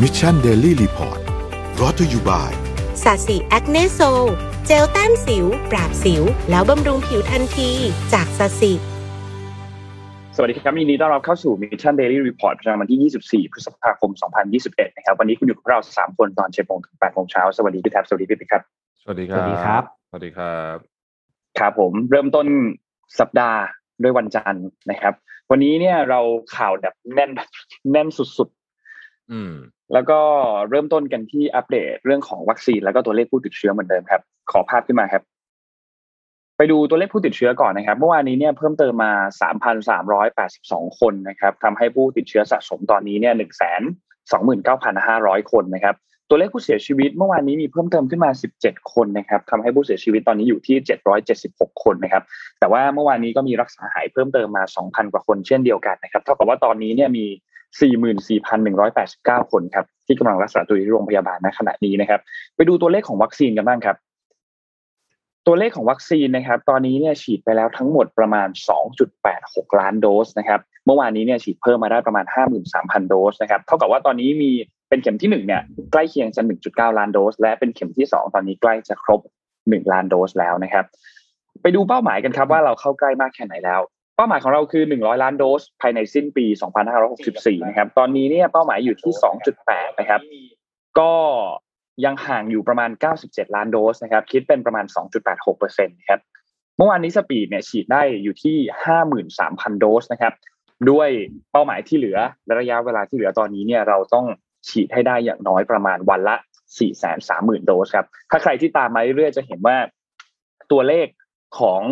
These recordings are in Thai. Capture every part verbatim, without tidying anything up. Mission Daily Report brought to you by สาสีแอคเนโซเจลแต้มสิวปราบสิวแล้วบำรุงผิวทันทีจากสาสีสวัสดีครับยินดีต้อนรับเข้าสู่ Mission Daily Report ประจำวันที่ยี่สิบสี่พฤษภาคมสองพันยี่สิบเอ็ดนะครับวันนี้คุณอยู่กับเราสามคนตอน เจ็ดโมงถึงแปดโมงเช้าสวัสดีพี่แท็บสวัสดีพี่ปิ๊กครับสวัสดีครับสวัสดีครับสวัสดีครับครับผมเริ่มต้นสัปดาห์ด้วยวันจันทร์นะครับวันนี้เนี่ยเราข่าวแบบแน่นแน่นสุดๆอืมแล้วก็เริ่มต้นกันที่อัปเดตเรื่องของวัคซีนแล้วก็ตัวเลขผู้ติดเชื้อเหมือนเดิมครับขอภาพขึ้นมาครับไปดูตัวเลขผู้ติดเชื้อก่อนนะครับเมื่อวานนี้เนี่ยเพิ่มเติมมา สามพันสามร้อยแปดสิบสอง คนนะครับทำให้ผู้ติดเชื้อสะสมตอนนี้เนี่ย หนึ่งแสนสองหมื่นเก้าพันห้าร้อย คนนะครับตัวเลขผู้เสียชีวิตเมื่อวานนี้มีเพิ่มเติมขึ้นมาสิบเจ็ดคนนะครับทำให้ผู้เสียชีวิตตอนนี้อยู่ที่เจ็ดร้อยเจ็ดสิบหกคนนะครับแต่ว่าเมื่อวานนี้ก็มีรักษาหายเพิ่มเติมมา สองพัน กว่าคนเช่นเดียวกันนะครับเท่ากับว่าตอนนี้เนี่ยมี สี่หมื่นสี่พันหนึ่งร้อยแปดสิบเก้า คนครับที่กำลังรักษาตัวอยู่ที่โรงพยาบาลณขณะนี้นะครับไปดูตัวเลขของวัคซีนกันบ้างครับตัวเลขของวัคซีนนะครับตอนนี้เนี่ยฉีดไปแล้วทั้งหมดประมาณ สองจุดแปดหก ล้านโดสนะครับเมื่อวานนี้เนี่ยฉีดเพิ่มมาได้ประมาณ ห้าหมื่นสามพัน โดสนะครับเท่ากับว่าตอนนี้มีเป็นเข็มที่หนึ่งเนี่ยใกล้เคียงจะ หนึ่งจุดเก้า ล้านโดสและเป็นเข็มที่สองตอนนี้ใกล้จะครบหนึ่งล้านโดสแล้วนะครับไปดูเป้าหมายกันครับว่าเราเข้าใกล้มากแค่ไหนแล้วเป้าหมายของเราคือหนึ่งร้อยล้านโดสภายในสิ้นปีสองพันห้าร้อยหกสิบสี่นะครับตอนนี้เนี่ยเป้าหมายอยู่ที่ สองจุดแปด นะครับก็ยังห่างอยู่ประมาณเก้าสิบเจ็ดล้านโดสนะครับคิดเป็นประมาณ สองจุดแปดหกเปอร์เซ็นต์ นะครับเมื่อวานนี้สปีดเนี่ยฉีดได้อยู่ที่ ห้าหมื่นสามพัน โดสนะครับด้วยเป้าหมายที่เหลือและระยะเวลาที่เหลือตอนนี้เนี่ยเราต้องฉีดให้ได้อย่างน้อยประมาณวันละ สี่แสนสามหมื่น โดสครับถ้าใครที่ตามมาเรื่อยๆจะเห็นว่าตัวเลขของ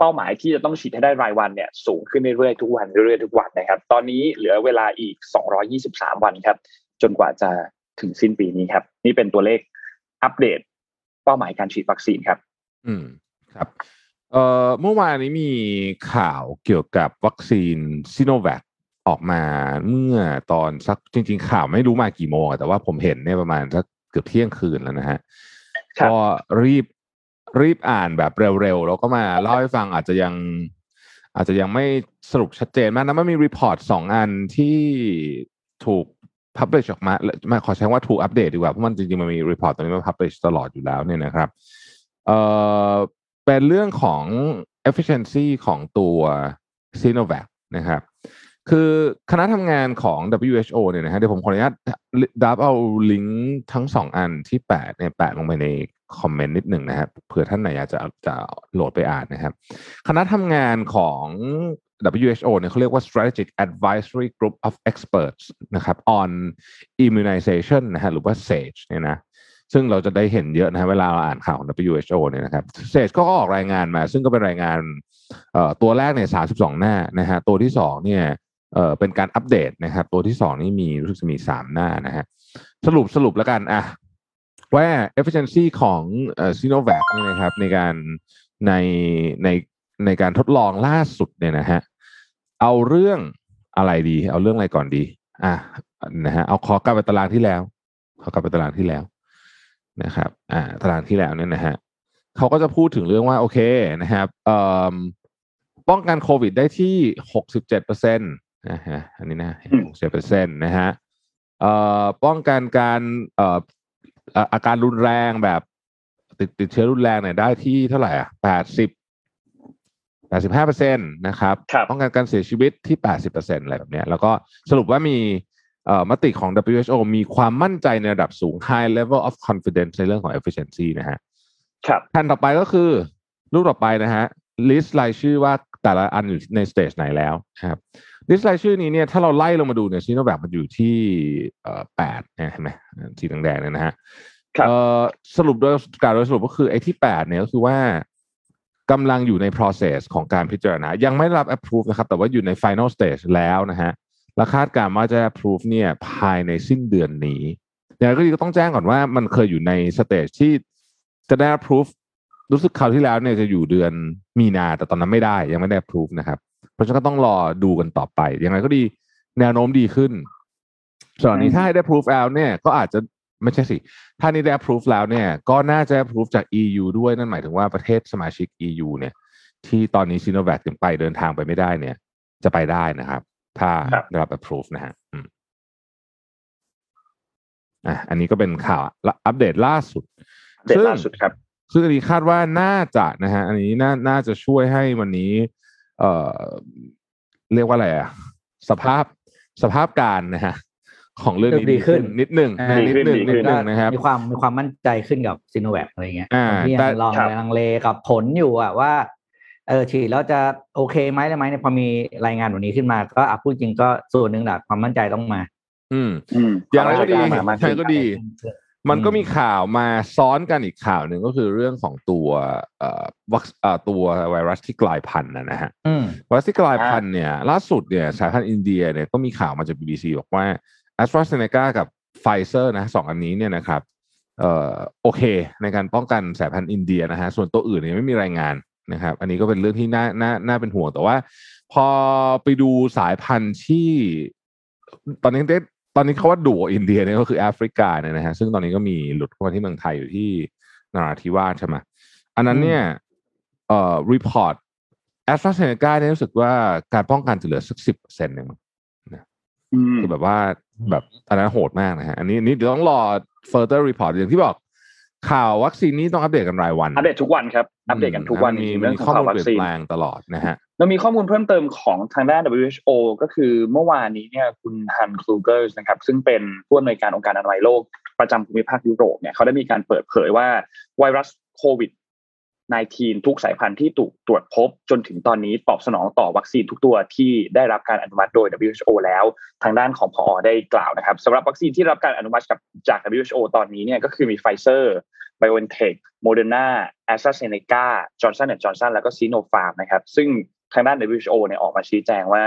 เป้าหมายที่จะต้องฉีดให้ได้รายวันเนี่ยสูงขึ้นเรื่อยๆทุกวันเรื่อยๆทุกวันนะครับตอนนี้เหลือเวลาอีกสองร้อยยี่สิบสามวันครับจนกว่าจะถึงสิ้นปีนี้ครับนี่เป็นตัวเลขอัปเดตเป้าหมายการฉีดวัคซีนครับอืมครับเอ่อเมื่อวานนี้มีข่าวเกี่ยวกับวัคซีน Sinovac ออกมาเมื่อตอนสักจริงๆข่าวไม่รู้มากี่โมงแต่ว่าผมเห็นเนี่ยประมาณสักเกือบเที่ยงคืนแล้วนะฮะก็รีบรีบอ่านแบบเร็วๆแล้วก็มาเล่าให้ฟังอาจจะยังอาจจะยังไม่สรุปชัดเจนมากนะมันมีรีพอร์ตสองอันที่ถูกpublish ออกมามาขอใช้ว่าถูกอัปเดตดีกว่าเพราะมันจริงๆมันมี report ตรงนี้มัน publish ตลอดอยู่แล้วเนี่ยนะครับเอ่อเป็นเรื่องของ efficiency ของตัว Sinovac นะครับคือคณะทำงานของ ดับเบิลยู เอช โอ เนี่ยนะฮะเดี๋ยวผมขออนุญาตดับเอาลิงก์ทั้งสองอันที่แปดเนี่ยแปะลงไปในคอมเมนต์นิดหนึ่งนะครับเผื่อท่านไหนอยากจะจะโหลดไปอ่านนะครับคณะทำงานของ ดับเบิลยู เอช โอ เนี่ยเขาเรียกว่า Strategic Advisory Group of Experts นะครับ on Immunization นะฮะหรือว่า เอส เอ จี เนี่ยนะซึ่งเราจะได้เห็นเยอะนะฮะเวลาเราอ่านข่าวของ ดับเบิลยู เอช โอ เนี่ยนะครับ เอส เอ จี ก็ออกรายงานมาซึ่งก็เป็นรายงานเอ่อตัวแรกเนี่ยสามสิบสองหน้านะฮะตัวที่สองเนี่ยเอ่อเป็นการอัปเดตนะครับตัวที่สองนี่มีรู้สึกจะมีสามหน้านะฮะสรุปสรุปแล้วกันอ่ะว่า efficiency ของเอ่อ Sinovac นี่นะครับในการในในในการทดลองล่าสุดเนี่ยนะฮะเอาเรื่องอะไรดีเอาเรื่องอะไรก่อนดีอ่ะนะฮะเอาขอกลับไปตารางที่แล้วขอกลับไปตารางที่แล้วนะครับอ่าตารางที่แล้วเนี่ยนะฮะเขาก็จะพูดถึงเรื่องว่าโอเคนะครับเอ่อป้องกันโควิดได้ที่ หกสิบเจ็ดเปอร์เซ็นต์ นะฮะอันนี้นะ หกสิบเจ็ดเปอร์เซ็นต์ นะฮะเอ่อป้องกันการเอ่ออาการรุนแรงแบบติดติดเชื้อรุนแรงเนี่ยได้ที่เท่าไหร่อ่ะแปดสิบ แปดสิบห้าเปอร์เซ็นต์ นะครับป้องกันการเสียชีวิตที่ แปดสิบเปอร์เซ็นต์ อะไรแบบนี้แล้วก็สรุปว่ามีเอ่อมติของ ดับเบิลยู เอช โอ มีความมั่นใจในระดับสูง High Level of Confidence ในเรื่องของ Efficiency นะฮะครับขั้นต่อไปก็คือรูปต่อไปนะฮะ list รายชื่อว่าแต่ละอันอยู่ใน stage ไหนแล้วครับ list รายชื่อนี้เนี่ยถ้าเราไล่ลงมาดูเนี่ย Sinovac มันอยู่ที่เอ่อแปดเนี่ยเห็นมั้ยสีแดงๆเนี่ยนะฮะเอ่อสรุปโดยการโดยสรุปก็คือไอ้ที่แปดเนี่ยก็คือว่ากำลังอยู่ใน process ของการพิจารณายังไม่รับ approve นะครับแต่ว่าอยู่ใน final stage แล้วนะฮะและคาดการณ์ว่าจะ approve เนี่ยภายในสิ้นเดือนนี้อย่างไรก็ดีก็ต้องแจ้งก่อนว่ามันเคยอยู่ใน stage ที่จะได้ approve รู้สึกคราวที่แล้วเนี่ยจะอยู่เดือนมีนาแต่ตอนนั้นไม่ได้ยังไม่ได้ approve นะครับเพราะฉะนั้นก็ต้องรอดูกันต่อไปอย่างไรก็ดีแนวโน้มดีขึ้นส่วนนี้ถ้าให้ได้ approve แล้วเนี่ยก็อาจจะไม่ใช่สิถ้านี้ได้ approve แล้วเนี่ยก็น่าจะ approve จาก อี ยู ด้วยนั่นหมายถึงว่าประเทศสมาชิก อี ยู เนี่ยที่ตอนนี้ Sinovac ยังไปเดินทางไปไม่ได้เนี่ยจะไปได้นะครับถ้าได้รับ approve นะฮะ อ่ะอันนี้ก็เป็นข่าวอัปเดตล่าสุดอัปเดตล่าสุดครับซึ่งอันนี้คาดว่าน่าจะนะฮะอันนี้น่าน่าจะช่วยให้วันนี้เอ่อเรียกว่าอะไรอ่ะสภาพสภาพการนะฮะของเรื่องนี้ดีขึ้นนิดหนึ่งนิดหนึ่งนิดหนึ่งนะครับมีความมีความมั่นใจขึ้นกับซิโนแวคอะไรเงี้ยที่ยังลองลังเลกับผลอยู่อ่ะว่าเออฉีดแล้วจะโอเคไหมได้ไหมเนี่ยพอมีรายงานแบบนี้ขึ้นมาก็พูดจริงก็ส่วนหนึ่งแหละความมั่นใจต้องมาอืมอย่างไรก็ดีใช่ก็ดีมันก็มีข่าวมาซ้อนกันอีกข่าวหนึ่งก็คือเรื่องของตัวเอ่อวัคตัวไวรัสที่กลายพันธุ์นะฮะไวรัสที่กลายพันธุ์เนี่ยล่าสุดเนี่ยสายพันธุ์อินเดียเนี่ยก็มีข่าวมาจาก บี บี ซี บอกว่า AstraZeneca กับ Pfizer นะสองอันนี้เนี่ยนะครับเอ่อโอเคในการป้องกันสายพันธุ์อินเดียนะฮะส่วนตัวอื่นเนี่ยไม่มีรายงานนะครับอันนี้ก็เป็นเรื่องที่น่าน่าน่าเป็นห่วงแต่ว่าพอไปดูสายพันธุ์ที่ตอนนี้ได้ตอนนี้เขาว่าดุอินเดียเนี่ยก็คือแอฟริกาเนี่ยนะฮะซึ่งตอนนี้ก็มีหลุดเข้ามาที่เมืองไทยอยู่ที่นราธิวาสใช่ไหมอันนั้นเนี่ยเอ่อรีพอร์ต AstraZeneca เนี่ยรู้สึกว่าการป้องกันจะเหลือสัก สิบเปอร์เซ็นต์ นึงนะคือแบบว่าแบบอันนั้นโหดมากนะฮะอันนี้อันนี้เดี๋ยวต้องรอ further report อย่างที่บอกข่าววัคซีนนี้ต้องอัปเดตกันรายวันอัปเดตทุกวันครับอัปเดตกันทุกวันมีเรื่องข้อมูลเปลี่ยนแปลงตลอดนะฮะเรามีข้อมูลเพิ่มเติมของทางด้าน ดับเบิลยู เอช โอ ก็คือเมื่อวานนี้เนี่ยคุณฮันคลูเกอร์นะครับซึ่งเป็นผู้อำนวยการองค์การอนามัยโลกประจำภูมิภาคยุโรปเนี่ยเขาได้มีการเปิดเผยว่าไวรัสโควิด สิบเก้า ทุกสายพันธุ์ที่ถูกตรวจพบจนถึงตอนนี้ตอบสนองต่อวัคซีนทุกตัวที่ได้รับการอนุมัติโดย ดับเบิลยู เอช โอ แล้วทางด้านของผอ.ได้กล่าวนะครับสำหรับวัคซีนที่รับการอนุมัติจาก ดับเบิลยู เอช โอ ตอนนี้เนี่ยก็คือมี Pfizer BioNTech Moderna AstraZeneca Johnson แอนด์ Johnson แล้วก็ Sinopharm นะครับซึ่งทางด้าน ดับเบิลยู เอช โอ เนี่ยออกมาชี้แจงว่า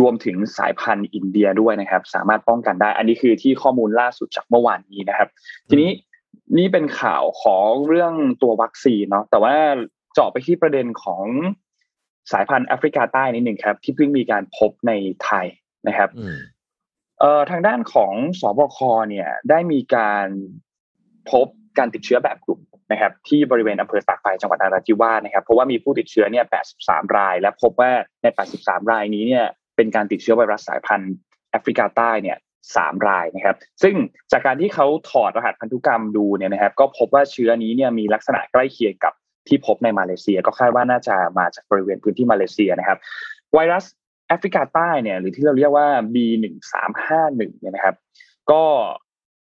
รวมถึงสายพันธุ์อินเดียด้วยนะครับสามารถป้องกันได้อันนี้คือที่ข้อมูลล่าสุดจากเมื่อวานนี้นะครับทีนี้นี่เป็นข่าวของเรื่องตัววัคซีนเนาะแต่ว่าเจาะไปที่ประเด็นของสายพันธุ์แอฟริกาใต้นิดหนึ่งครับที่เพิ่งมีการพบในไทยนะครับเอ่อทางด้านของสบคเนี่ยได้มีการพบการติดเชื้อแบบกลุ่มนะครับที่บริเวณอำเภอตากใบจังหวัดนราธิวาสนะครับเพราะว่ามีผู้ติดเชื้อเนี่ยแปดสิบสามรายและพบว่าในแปดสิบสามรายนี้เนี่ยเป็นการติดเชื้อไวรัสสายพันธุ์แอฟริกาใต้เนี่ยสามรายนะครับซึ่งจากการที่เขาถอดรหัสพันธุกรรมดูเนี่ยนะครับก็พบว่าเชื้อนี้เนี่ยมีลักษณะใกล้เคียงกับที่พบในมาเลเซียก็คาดว่าน่าจะมาจากบริเวณพื้นที่มาเลเซียนะครับไวรัสแอฟริกาใต้เนี่ยหรือที่เราเรียกว่า บี หนึ่งสามห้าหนึ่ง เนี่ยนะครับก็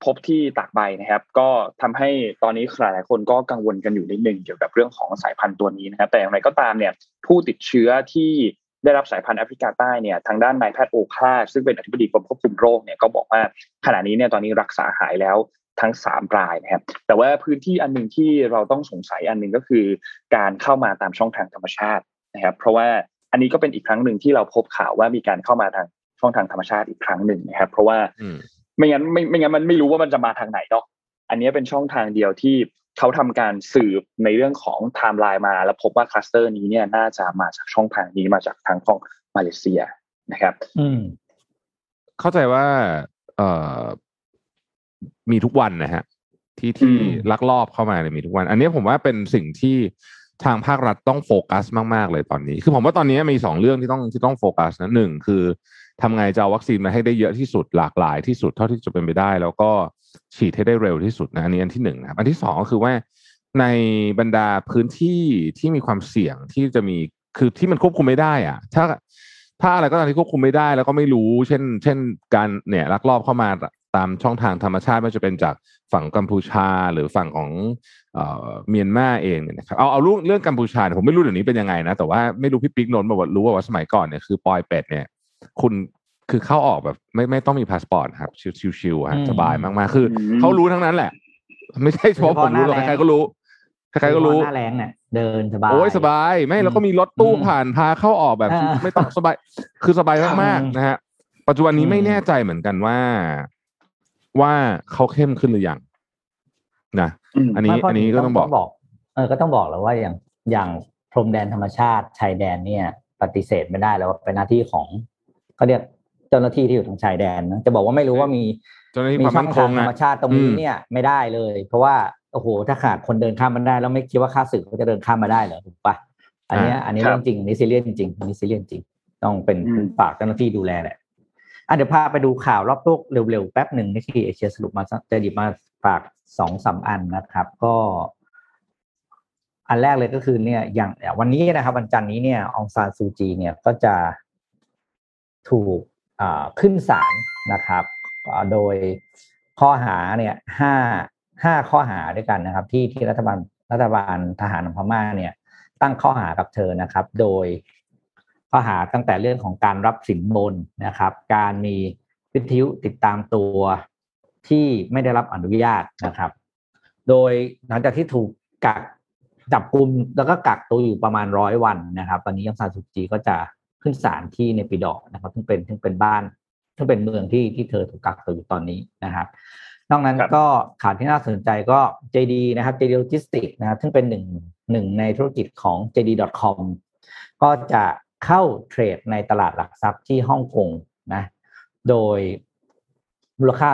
พบที่ตากใบนะครับก็ทำให้ตอนนี้หลายๆคนก็กังวลกันอยู่นิดนึงเกี่ยวกับเรื่องของสายพันธุ์ตัวนี้นะครับแต่อย่างไรก็ตามเนี่ยผู้ติดเชื้อที่ได้รับสายพันธุ์แอฟริกาใต้เนี่ยทางด้านนายแพทย์โอภาสซึ่งเป็นอธิบดีกรมควบคุมโรคเนี่ยก็บอกว่าขณะนี้เนี่ยตอนนี้รักษาหายแล้วทั้งสามรายนะครับแต่ว่าพื้นที่อันนึงที่เราต้องสงสัยอันนึงก็คือการเข้ามาตามช่องทางธรรมชาตินะครับเพราะว่าอันนี้ก็เป็นอีกครั้งนึงที่เราพบข่าวว่ามีการเข้ามาทางช่องทางธรรมชาติอีกครั้งนึงนะครับเพราะว่าไม่งั้นไม่ไม่งั้นมันไม่รู้ว่ามันจะมาทางไหนเนาะอันนี้เป็นช่องทางเดียวที่เขาทำการสืบในเรื่องของไทม์ไลน์มาแล้วพบว่าคลัสเตอร์นี้เนี่ยน่าจะมาจากช่องทางนี้มาจากทางของมาเลเซียนะครับเข้าใจว่าเอ่อมีทุกวันนะฮะที่ที่ลักลอบเข้ามาเนี่ยมีทุกวันอันนี้ผมว่าเป็นสิ่งที่ทางภาครัฐต้องโฟกัสมากๆเลยตอนนี้คือผมว่าตอนนี้มีสองเรื่องที่ต้องที่ต้องโฟกัสนะหนึ่งคือทำไงจะเอาวัคซีนมาให้ได้เยอะที่สุดหลากหลายที่สุดเท่าที่จะเป็นไปได้แล้วก็ฉีดให้ได้เร็วที่สุดนะอันนี้อันที่หนึ่งนะครับอันที่สองก็คือว่าในบรรดาพื้นที่ที่มีความเสี่ยงที่จะมีคือที่มันควบคุมไม่ได้อะถ้าถ้าอะไรก็ตามที่ควบคุมไม่ได้แล้วก็ไม่รู้เช่นเช่นการเนี่ยลักลอบเข้ามาตามช่องทางธรรมชาติไม่ว่าจะเป็นจากฝั่งกัมพูชาหรือฝั่งของเอ่อเมียนมาเองเนี่ยนะครับเอาเอาเรื่องเรื่องกัมพูชาผมไม่รู้เดี๋ยวนี้เป็นยังไงนะแต่ว่าไม่รู้พี่ปิ๊กนนท์บอกว่ารู้ว่าสมัยก่อนเนี่ยคือปอยเป็ดเนี่ยคุณคือเข้าออกแบบไม่ไม่ต้องมีพาสปอร์ตครับชิวๆฮะสบายมากๆคือเขารู้ทั้งนั้นแหละไม่ใช่เฉพาะผมรู้หรอกใครๆก็รู้ใครๆก็รู้หน้าแรงเนี่ยเดินสบายโอ้ยสบายไม่แล้วก็มีรถตู้ผ่านพาเข้าออกแบบไม่ต้องสบายคือสบายมากๆนะฮะปัจจุบันนี้ไม่แน่ใจเหมือนกันว่าว่าเขาเข้มขึ้นหรือยังนะอันนี้อันนี้ก็ต้องบอกเออก็ต้องบอกแล้วว่าอย่างอย่างพรมแดนธรรมชาติชายแดนเนี่ยปฏิเสธไม่ได้แล้วว่าเป็นหน้าที่ของเขาเรียกเจ้าหน้าที่ที่อยู่ตรงชายแดนนะจะบอกว่าไม่รู้ว่ามีมีช่องทางธรรมชาติตรงนี้เนี่ยไม่ได้เลยเพราะว่าโอ้โหถ้าขาดคนเดินข้ามมันได้แล้วไม่คิดว่าข้าศึกเขาจะเดินข้ามมาได้เหรอถูกปะอันนี้อันนี้เรื่องจริงอันนี้ซีเรียสจริงอันนี้ซีเรียสจริงต้องเป็นปากเจ้าหน้าที่ดูแลแหละ อ่ะเดี๋ยวพาไปดูข่าวรอบโลกเร็วๆแป๊บหนึ่งนี่ที่เอเชียสรุปมาจะหยิบมาฝาก สองถึงสาม อันนะครับก็อันแรกเลยก็คือเนี่ยอย่างวันนี้นะครับวันจันทร์นี้เนี่ยองซานซูจีเนี่ยก็จะถูกขึ้นศาลนะครับโดยข้อหาเนี่ย5 5ข้อหาด้วยกันนะครับที่ที่รัฐบาลรัฐบาลทหารพม่าเนี่ยตั้งข้อหากับเธอนะครับโดยข้อหาตั้งแต่เรื่องของการรับสินบนนะครับการมีวิทยุติดตามตัวที่ไม่ได้รับอนุญาตนะครับโดยหลังจากที่ถูกกักจับกุมแล้วก็กักตัวอยู่ประมาณหนึ่งร้อยวันนะครับตอนนี้องซานซูจีก็จะขึ้นศาลที่เนปิดอร์นะครับซึ่งเป็นซึ่งเป็นบ้านซึ่งเป็นเมืองที่ที่เธอถูกกักตัวอยู่ตอนนี้นะครับนอกนั้นก็ข่าวที่น่าสนใจก็ เจ ดี นะครับ เจ ดี Logistics นะครับซึ่งเป็นหนึ่งหนึ่งในธุรกิจของ เจ ดี ดอท คอม ก็จะเข้าเทรดในตลาดหลักทรัพย์ที่ฮ่องกงนะโดยมูลค่า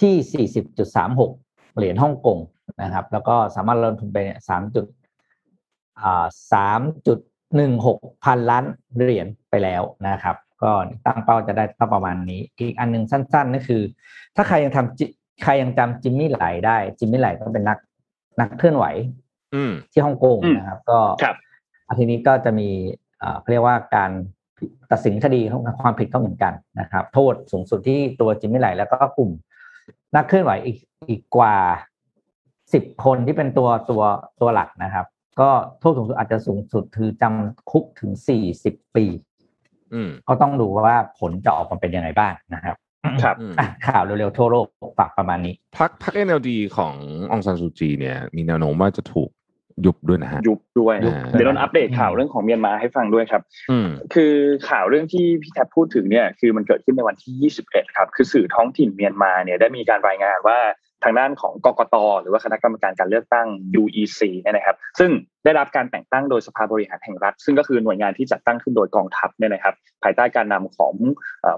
ที่ สี่สิบจุดสามหก เหรียญฮ่องกงนะครับแล้วก็สามารถลงทุนไป สามจุดหนึ่งหก พันล้านเหรียญไปแล้วนะครับก็ตั้งเป้าจะได้ประมาณนี้อีกอันนึงสั้นๆก็คือถ้าใครยังทำใครยังจำจิมมี่ไหลได้จิมมี่ไหลก็เป็นนักนักเคลื่อนไหวที่ฮ่องกงนะครับก็ทีนี้ก็จะมีเขาเรียกว่าการตัดสินคดีความผิดก็เหมือนกันนะครับโทษสูงสุดที่ตัวจิมมี่ไหลแล้วก็กลุ่มนักเคลื่อนไหวอีกอีกกว่าสิบคนที่เป็นตัวตัวตัวหลักนะครับก็โทษสูงสุดอาจจะสูงสุดคือจำคุกถึงสี่สิบปีก็ต้องดูว่าผลจะออกมาเป็นยังไงบ้างนะครับครับข่าวเร็วๆทั่วโลกฝากประมาณนี้พรรคพรรค เอ็น แอล ดี ขององซานซูจีเนี่ยมีแนวโน้มว่าจะถูกยุบด้วยนะฮะยุบด้วยเดี๋ยวเราอัปเดตข่าวเรื่องของเมียนมาให้ฟังด้วยครับคือข่าวเรื่องที่พี่แทบพูดถึงเนี่ยคือมันเกิดขึ้นในวันที่ยี่สิบเอ็ดครับคือสื่อท้องถิ่นเมียนมาเนี่ยได้มีการรายงานว่าทางด้านของกกต.หรือว่าคณะกรรมการการเลือกตั้ง ยู อี ซี เนี่ยนะครับซึ่งได้รับการแต่งตั้งโดยสภาบริหารแห่งรัฐซึ่งก็คือหน่วยงานที่จัดตั้งขึ้นโดยกองทัพเนี่ยนะครับภายใต้การนำของ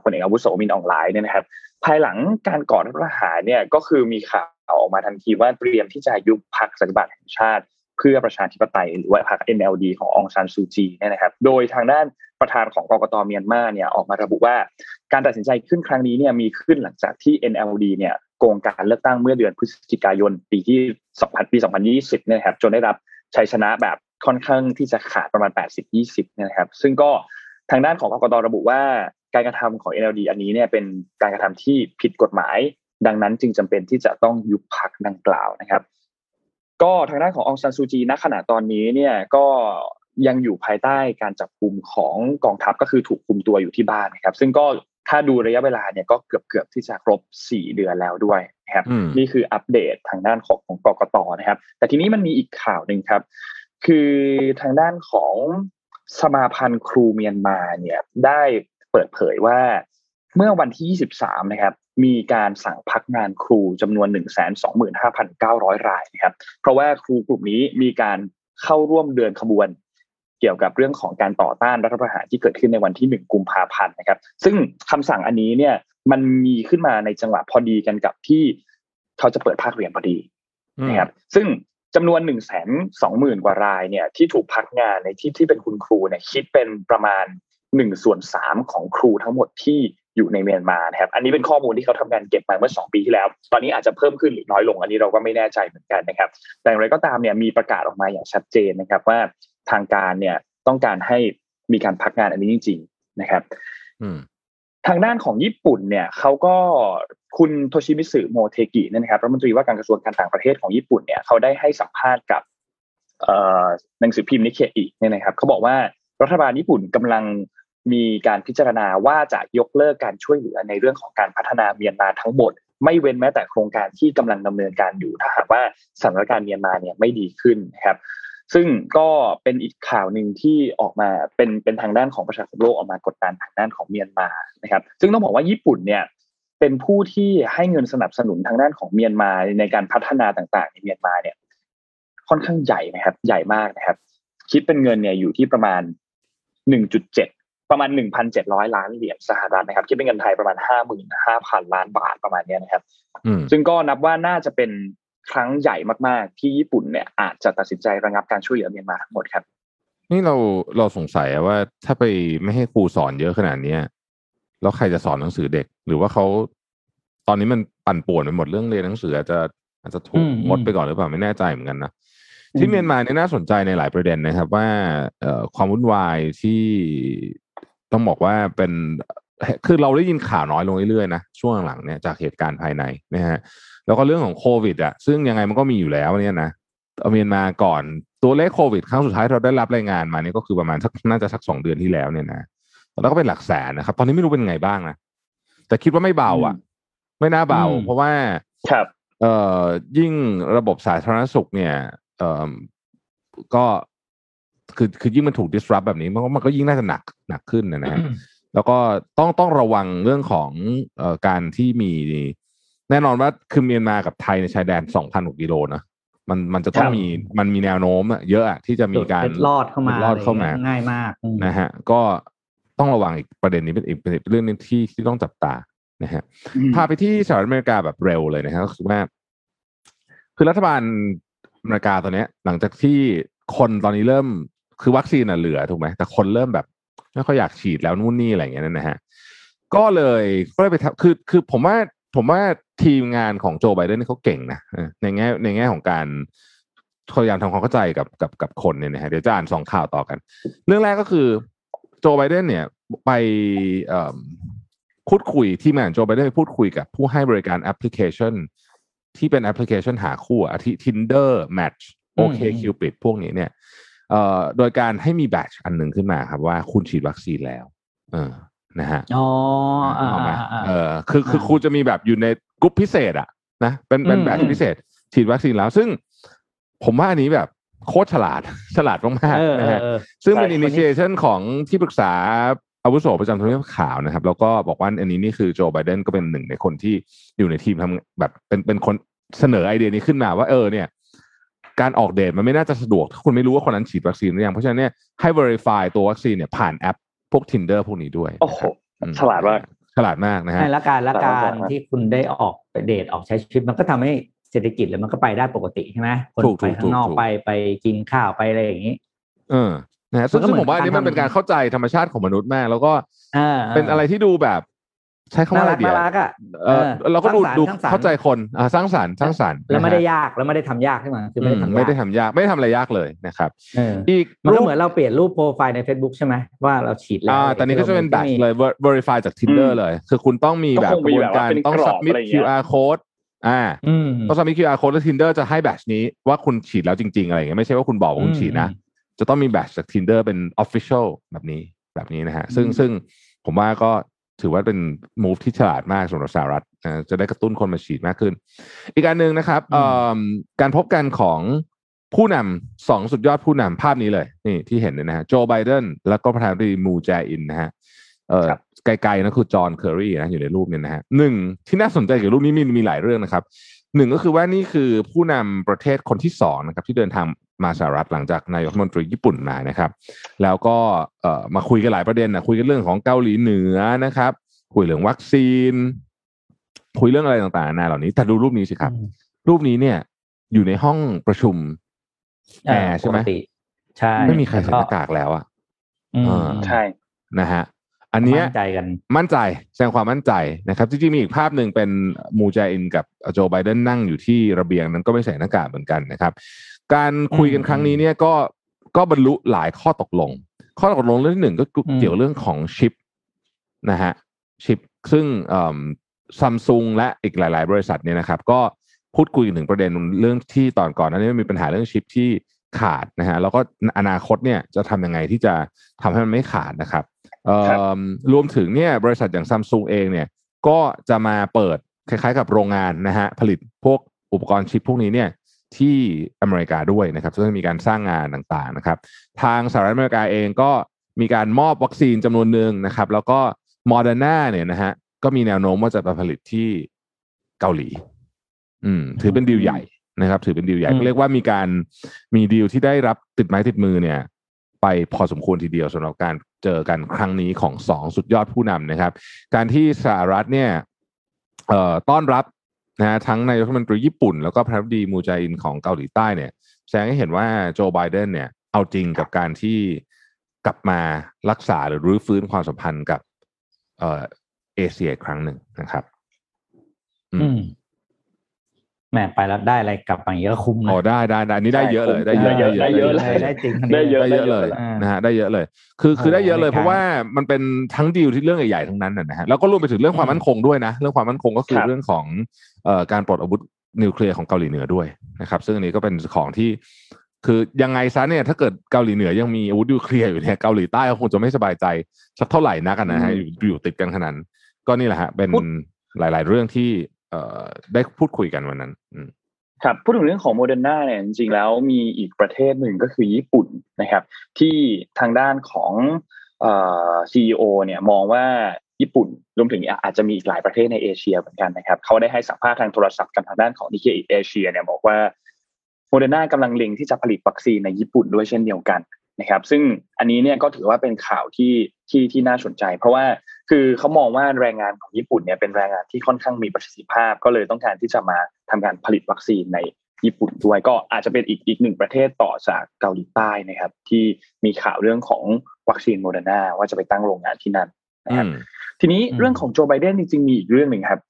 พลเอกอาวุโสมินอองหลายเนี่ยนะครับภายหลังการก่อรัฐประหารเนี่ยก็คือมีข่าวออกมาทันทีว่าเตรียมที่จะยุบพรรคสันติบาตแห่งชาติเพื่อประชาธิปไตยหรือว่าพรรค เอ็น แอล ดี ขององซานซูจีเนี่ยนะครับโดยทางด้านประธานของกกตเมียนมาเนี่ยออกมาระบุว่าการตัดสินใจขึ้นครั้งนี้เนี่ยมีขึ้นหลังจากที่ เอ็น แอล ดี เนี่ยโกงการเลือกตั้งเมื่อเดือนพฤศจิกายนปีที่สองพันปีสองพันยี่สิบเนี่ยครับจนได้รับชัยชนะแบบค่อนข้างที่จะขาดประมาณ แปดสิบต่อยี่สิบ เนี่ยนะครับซึ่งก็ทางด้านของกกตระบุว่าการกระทำของ เอ็น แอล ดี อันนี้เนี่ยเป็นการกระทำที่ผิดกฎหมายดังนั้นจึงจำเป็นที่จะต้องยุบพรรคดังกล่าวนะครับก็ทางด้านขององซานซูจีณขณะตอนนี้เนี่ยก็ยังอยู่ภายใต้การจับกุมของกองทัพก็คือถูกคุมตัวอยู่ที่บ้านนะครับซึ่งก็ถ้าดูระยะเวลาเนี่ยก็เกือบๆที่จะครบสี่เดือนแล้วด้วยนะครับนี่คืออัปเดตทางด้านของของกกตนะครับแต่ทีนี้มันมีอีกข่าวนึงครับคือทางด้านของสมาพันธ์ครูเมียนมาเนี่ยได้เปิดเผยว่าเมื่อวันที่ยี่สิบสามนะครับมีการสั่งพักงานครูจำนวน หนึ่งแสนสองหมื่นห้าพันเก้าร้อย รายนะครับเพราะว่าครูกลุ่มนี้มีการเข้าร่วมเดินขบวนเกี่ยวกับเรื่องของการต่อต้านรัฐประหารที่เกิดขึ้นในวันที่หนึ่งกุมภาพันธ์นะครับซึ่งคำสั่งอันนี้เนี่ยมันมีขึ้นมาในจังหวะพอดีกันกับที่เขาจะเปิดภาคเรียนพอดีนะครับซึ่งจำนวน หนึ่งแสนสองหมื่น กว่ารายเนี่ยที่ถูกพักงานในที่ที่เป็นคุณครูเนี่ยคิดเป็นประมาณ หนึ่งส่วนสาม ของครูทั้งหมดที่อยู่ในเมียนมานะครับอันนี้เป็นข้อมูลที่เขาทำการเก็บมาเมื่อสองปีที่แล้วตอนนี้อาจจะเพิ่มขึ้นหรือน้อยลงอันนี้เราก็ไม่แน่ใจเหมือนกันนะครับแต่อย่างไรก็ตามเนี่ยมีประกาศออกมาอย่างชัดเจนนะครับว่าทางการเนี่ยต้องการให้มีการพักงานอันนี้จริงๆนะครับทางด้านของญี่ปุ่นเนี่ยเขาก็คุณโทชิมิสึโมเทกิเนี่ยนะครับรัฐมนตรีว่าการกระทรวงการต่างประเทศของญี่ปุ่นเนี่ยเขาได้ให้สัมภาษณ์กับหนังสือพิมพ์นิเคอิเนี่ยนะครับเขาบอกว่ารัฐบาลญี่ปุ่นกำลังมีการพิจารณาว่าจะยกเลิกการช่วยเหลือในเรื่องของการพัฒนาเมียนมาทั้งหมดไม่เว้นแม้แต่โครงการที่กำลังดำเนินการอยู่ถ้าหากว่าสถานการณ์เมียนมาเนี่ยไม่ดีขึ้นนะครับซึ่งก็เป็นอีกข่าวนึงที่ออกมาเป็นเป็นทางด้านของประชาคมโลกออกมากดดันทางด้านของเมียนมานะครับซึ่งต้องบอกว่าญี่ปุ่นเนี่ยเป็นผู้ที่ให้เงินสนับสนุนทางด้านของเมียนมาในการพัฒนาต่างๆในเมียนมาเนี่ยค่อนข้างใหญ่นะครับใหญ่มากนะครับคิดเป็นเงินเนี่ยอยู่ที่ประมาณ หนึ่งจุดเจ็ดประมาณ หนึ่งพันเจ็ดร้อย ล้านเหรียญสหรัฐนะครับคิดเป็นเงินไทยประมาณ ห้าหมื่นห้าพัน ล้านบาทประมาณนี้นะครับซึ่งก็นับว่าน่าจะเป็นครั้งใหญ่มากๆที่ญี่ปุ่นเนี่ยอาจจะตัดสินใจระงับการช่วยเหลือเมียนมาทั้งหมดครับนี่เราเราสงสัยว่าถ้าไปไม่ให้ครูสอนเยอะขนาดนี้ แล้วใครจะสอนหนังสือเด็กหรือว่าเขาตอนนี้มันปั่นป่วนไปหมดเรื่องเรียนหนังสืออาจจะอาจจะถูกงดไปก่อนหรือเปล่าไม่แน่ใจเหมือนกันนะที่เมียนมาเนี่ยน่าสนใจในหลายประเด็นนะครับว่าความวุ่นวายที่ต้องบอกว่าเป็นคือเราได้ยินข่าวน้อยลงเรื่อยๆนะช่วงหลังๆเนี่ยจากเหตุการณ์ภายในนะฮะแล้วก็เรื่องของโควิดอ่ะซึ่งยังไงมันก็มีอยู่แล้วเนี่ยนะเอาเมียนมาก่อนตัวเลขโควิดครั้งสุดท้ายเราได้รับรายงานมาเนี่ยก็คือประมาณสักน่าจะสักสองเดือนที่แล้วเนี่ยนะแล้วก็เป็นหลักแสนนะครับตอนนี้ไม่รู้เป็นไงบ้างนะแต่คิดว่าไม่เบาอ่ะไม่น่าเบาเพราะว่าเอ่อยิ่งระบบสาธารณสุขเนี่ยเอ่อก็คือคือยิ่งมันถูก disrupt แบบนี้มันก็มันก็ยิ่งน่าจะหนักหนักขึ้นนะฮะแล้วก็ต้องต้องระวังเรื่องของเอ่อการที่มีแน่นอนว่าคือเมียนมากับไทยในชายแดน สองพัน กว่ากิโลนะมันมันจะต้องมีมันมีแนวโน้มเยอะอะที่จะมีการลอดเข้ามาลอดเข้ามาง่ายมากนะฮะก็ต้องระวังอีกประเด็นนี้เป็นอีกเรื่องนึงที่ที่ต้องจับตานะฮะพาไปที่สหรัฐอเมริกาแบบเร็วเลยนะฮะก็คือว่าคือรัฐบาลอเมริกาตอนนี้หลังจากที่คนตอนนี้เริ่มคือวัคซีนน่ะเหลือถูกไหมแต่คนเริ่มแบบไม่ค่อยอยากฉีดแล้วนู่นนี่อะไรอย่างเงี้ยนะฮะก็เลยก็เลยไปทำคือคือผมว่าผมว่าทีมงานของโจไบเดนนี่เขาเก่งนะในแง่ในแง่ของการพยายามทำความเข้าใจกับกับกับคนเนี่ยนะฮะเดี๋ยวจะอ่านสองข่าวต่อกันเรื่องแรกก็คือโจไบเดนเนี่ยไปพูดคุยทีมงานโจไบเดนไปพูดคุยกับผู้ให้บริการแอปพลิเคชันที่เป็นแอปพลิเคชันหาคู่อาทิ Tinder Match โอเคคิวปิด พวกนี้เนี่ยโดยการให้มีแบตช์อันหนึ่งขึ้นมาครับว่าคุณฉีดวัคซีนแล้วนะฮะอ๋อเอาไหมเออคือคือคุณจะมีแบบอยู่ในกลุ่มพิเศษอะนะเป็นเป็นแบตช์พิเศษฉีดวัคซีนแล้วซึ่งผมว่าอันนี้แบบโคตรฉลาดฉลาดมากๆนะฮะซึ่งเป็นอินิชิเอชันของที่ปรึกษาอาวุโสประจำทำเนียบขาวนะครับแล้วก็บอกว่าอันนี้นี่คือโจไบเดนก็เป็นหนึ่งในคนที่อยู่ในทีมทำแบบเป็นเป็นคนเสนอไอเดียนี้ขึ้นมาว่าเออเนี่ยการออกเดทมันไม่น่าจะสะดวกถ้าคุณไม่รู้ว่าคนนั้นฉีดวัคซีนหรือยังเพราะฉะนั้นเนี่ยให้ verify ตัววัคซีนเนี่ยผ่านแอปพวก Tinder พวกนี้ด้วยโอ้โหฉลาดมากฉลาดมากนะฮะและการและการที่คุณได้ออกเดทออกใช้ชีวิตมันก็ทำให้เศรษฐกิจแล้วมันก็ไปได้ปกติใช่ไหมคนไปข้างนอกไปไปกินข้าวไปอะไรอย่างนี้เออนะซึ่งผมว่านี่มันเป็นการเข้าใจธรรมชาติของมนุษย์มากแล้วก็เป็นอะไรที่ดูแบบใช้คำว่าอะไรเดียวเราก็ดูดูเข้าใจคนสร้างสรรค์สร้างสรรค์แล้วไม่ได้ยากแล้วไม่ได้ทำยากใช่ไหมคือไม่ได้ทำไม่ได้ทำยากไม่ได้ทำอะไรยากเลยนะครับอีกมันก็เหมือนเราเปลี่ยนรูปโปรไฟล์ใน Facebook ใช่ไหมว่าเราฉีดแล้วตอนนี้ก็จะเป็นแบบเลย verify จาก Tinder เลยคือคุณต้องมีแบบกระบวนการต้อง submit คิว อาร์ codeอ่าต้อง submit คิว อาร์ code แล้ว Tinder จะให้แบตช์นี้ว่าคุณฉีดแล้วจริงๆอะไรอย่างเงี้ยไม่ใช่ว่าคุณบอกว่าคุณฉีดนะจะต้องมีแบตช์จาก Tinder เป็น official แบบนี้แบบนี้นะฮะซึ่งซึ่งผมว่าก็ถือว่าเป็นมูฟที่ฉลาดมากสำหรับสหรัฐนะจะได้กระตุ้นคนมาฉีดมากขึ้นอีกอันหนึ่งนะครับการพบกันของผู้นำสองสุดยอดผู้นำภาพนี้เลยนี่ที่เห็นเลยนะฮะโจไบเดนแล้วก็ประธานาธิบดีมูแจอินนะฮะไกลๆนะคือจอห์นเคอร์รีนะอยู่ในรูปนี้นะฮะหนึ่งที่น่าสนใจเกี่ยวกับรูปนี้มีมีหลายเรื่องนะครับหนึ่งก็คือว่านี่คือผู้นำประเทศคนที่สองนะครับที่เดินทางมาสหรัฐหลังจากนายกรัฐมนตรีญี่ปุ่นมานะครับแล้วก็มาคุยกันหลายประเด็นนะคุยกันเรื่องของเกาหลีเหนือนะครับคุยเรื่องวัคซีนคุยเรื่องอะไรต่างๆนาเหล่านี้แต่ดูรูปนี้สิครับรูปนี้เนี่ยอยู่ในห้องประชุมแอร์ใช่ไหมใช่ไม่มีใครใส่หน้ากากแล้วอ่ะใช่นะฮะอันนี้มั่นใจกันมั่นใจแสดงความมั่นใจนะครับจริงๆมีอีกภาพหนึ่งเป็นมูแจอินกับโจไบเดนนั่งอยู่ที่ระเบียงนั้นก็ไม่ใส่หน้ากากเหมือนกันนะครับการคุยกันครั้งนี้เนี่ยก็ก็บรรลุหลายข้อตกลงข้อตกลงเรื่องที่หนึ่งก็เกี่ยวเรื่องของชิปนะฮะชิปซึ่ง Samsung และอีกหลายๆบริษัทเนี่ยนะครับก็พูดคุยถึงประเด็นเรื่องที่ตอนก่อนนั้นมีปัญหาเรื่องชิปที่ขาดนะฮะแล้วก็อนาคตเนี่ยจะทำยังไงที่จะทำให้มันไม่ขาดนะครับรวมถึงเนี่ยบริษัทอย่าง Samsung เองเนี่ยก็จะมาเปิดคล้ายๆกับโรงงานนะฮะผลิตพวกอุปกรณ์ชิปพวกนี้เนี่ยที่อเมริกาด้วยนะครับซึ่งมีการสร้างงานต่างๆนะครับทางสหรัฐอเมริกาเองก็มีการมอบวัคซีนจำนวนหนึ่งนะครับแล้วก็ Moderna เนี่ยนะฮะก็มีแนวโน้มว่าจะไปผลิตที่เกาหลีอืมถือเป็นดีลใหญ่นะครับถือเป็นดีลใหญ่เรียกว่ามีการมีดีลที่ได้รับติดไม้ติดมือเนี่ยไปพอสมควรทีเดียวสำหรับการเจอกันครั้งนี้ของสองสุดยอดผู้นำนะครับการที่สหรัฐเนี่ยเอ่อต้อนรับนะทั้งนายกรัฐมนตรีญี่ปุ่นแล้วก็ประธานาธิบดีมูแจอินของเกาหลีใต้เนี่ยแสดงให้เห็นว่าโจไบเดนเนี่ยเอาจริงกับการที่กลับมารักษาหรือรื้อฟื้นความสัมพันธ์กับเอ่อ เอเชียอีกครั้งหนึ่งนะครับอืมแหมไปแล้วได้อะไรกลับมาเยอะคุ้มนะอ๋อได้ได้อันนี้ได้เยอะเลยได้เยอะเยอะได้เยอะเลยได้จริงได้เยอะได้เยอะเลยนะฮะได้เยอะเลยคือคือได้เยอะเลยเพราะว่ามันเป็นทั้งดีลที่เรื่องใหญ่ๆทั้งนั้นนะฮะแล้วก็รวมไปถึงเรื่องความมั่นคงด้วยนะเรื่องความมั่นคงก็คือเรื่องของเอ่อการปลดอาวุธนิวเคลียร์ของเกาหลีเหนือด้วยนะครับซึ่งอันนี้ก็เป็นของที่คือยังไงซะเนี่ยถ้าเกิดเกาหลีเหนือยังมีอาวุธนิวเคลียร์อยู่เนี่ยเกาหลีใต้ก็คงจะไม่สบายใจสักเท่าไหร่นักนะฮะอยู่ติดกันขนาดก็นี่แหละฮะเป็นหลายๆเรื่องที่ได้พูดคุยกันวันนั้นครับพูดถึงเรื่องของ Moderna เนี่ยจริงๆแล้วมีอีกประเทศหนึ่งก็คือญี่ปุ่นนะครับที่ทางด้านของเอ่อ ซี อี โอ เนี่ยมองว่าญี่ปุ่นรวมถึงอาจจะมีอีกหลายประเทศในเอเชียเหมือนกันนะครับเขาได้ให้สัมภาษณ์ทางโทรศัพท์กับทางด้านของ Nikkei Asia เนี่ยบอกว่า Moderna กำลังเล็งที่จะผลิตวัคซีนในญี่ปุ่นด้วยเช่นเดียวกันนะครับซึ่งอันนี้เนี่ยก็ถือว่าเป็นข่าวที่ที่ที่น่าสนใจเพราะว่าคือเขามองว่าแรงงานของญี่ปุ่นเนี่ยเป็นแรงงานที่ค่อนข้างมีประสิทธิภาพก็เลยต้องการที่จะมาทำการผลิตวัคซีนในญี่ปุ่นด้วยก็อาจจะเป็นอีกอีกหนึ่งประเทศต่อจากเกาหลีใต้นะครับที่มีข่าวเรื่องของวัคซีนโมเดอร์นาว่าจะไปตั้งโรงงานที่นั่นนะครับทีนี้เรื่องของโจไบเดนจริงๆมีอีกเรื่องหนึ่งครับ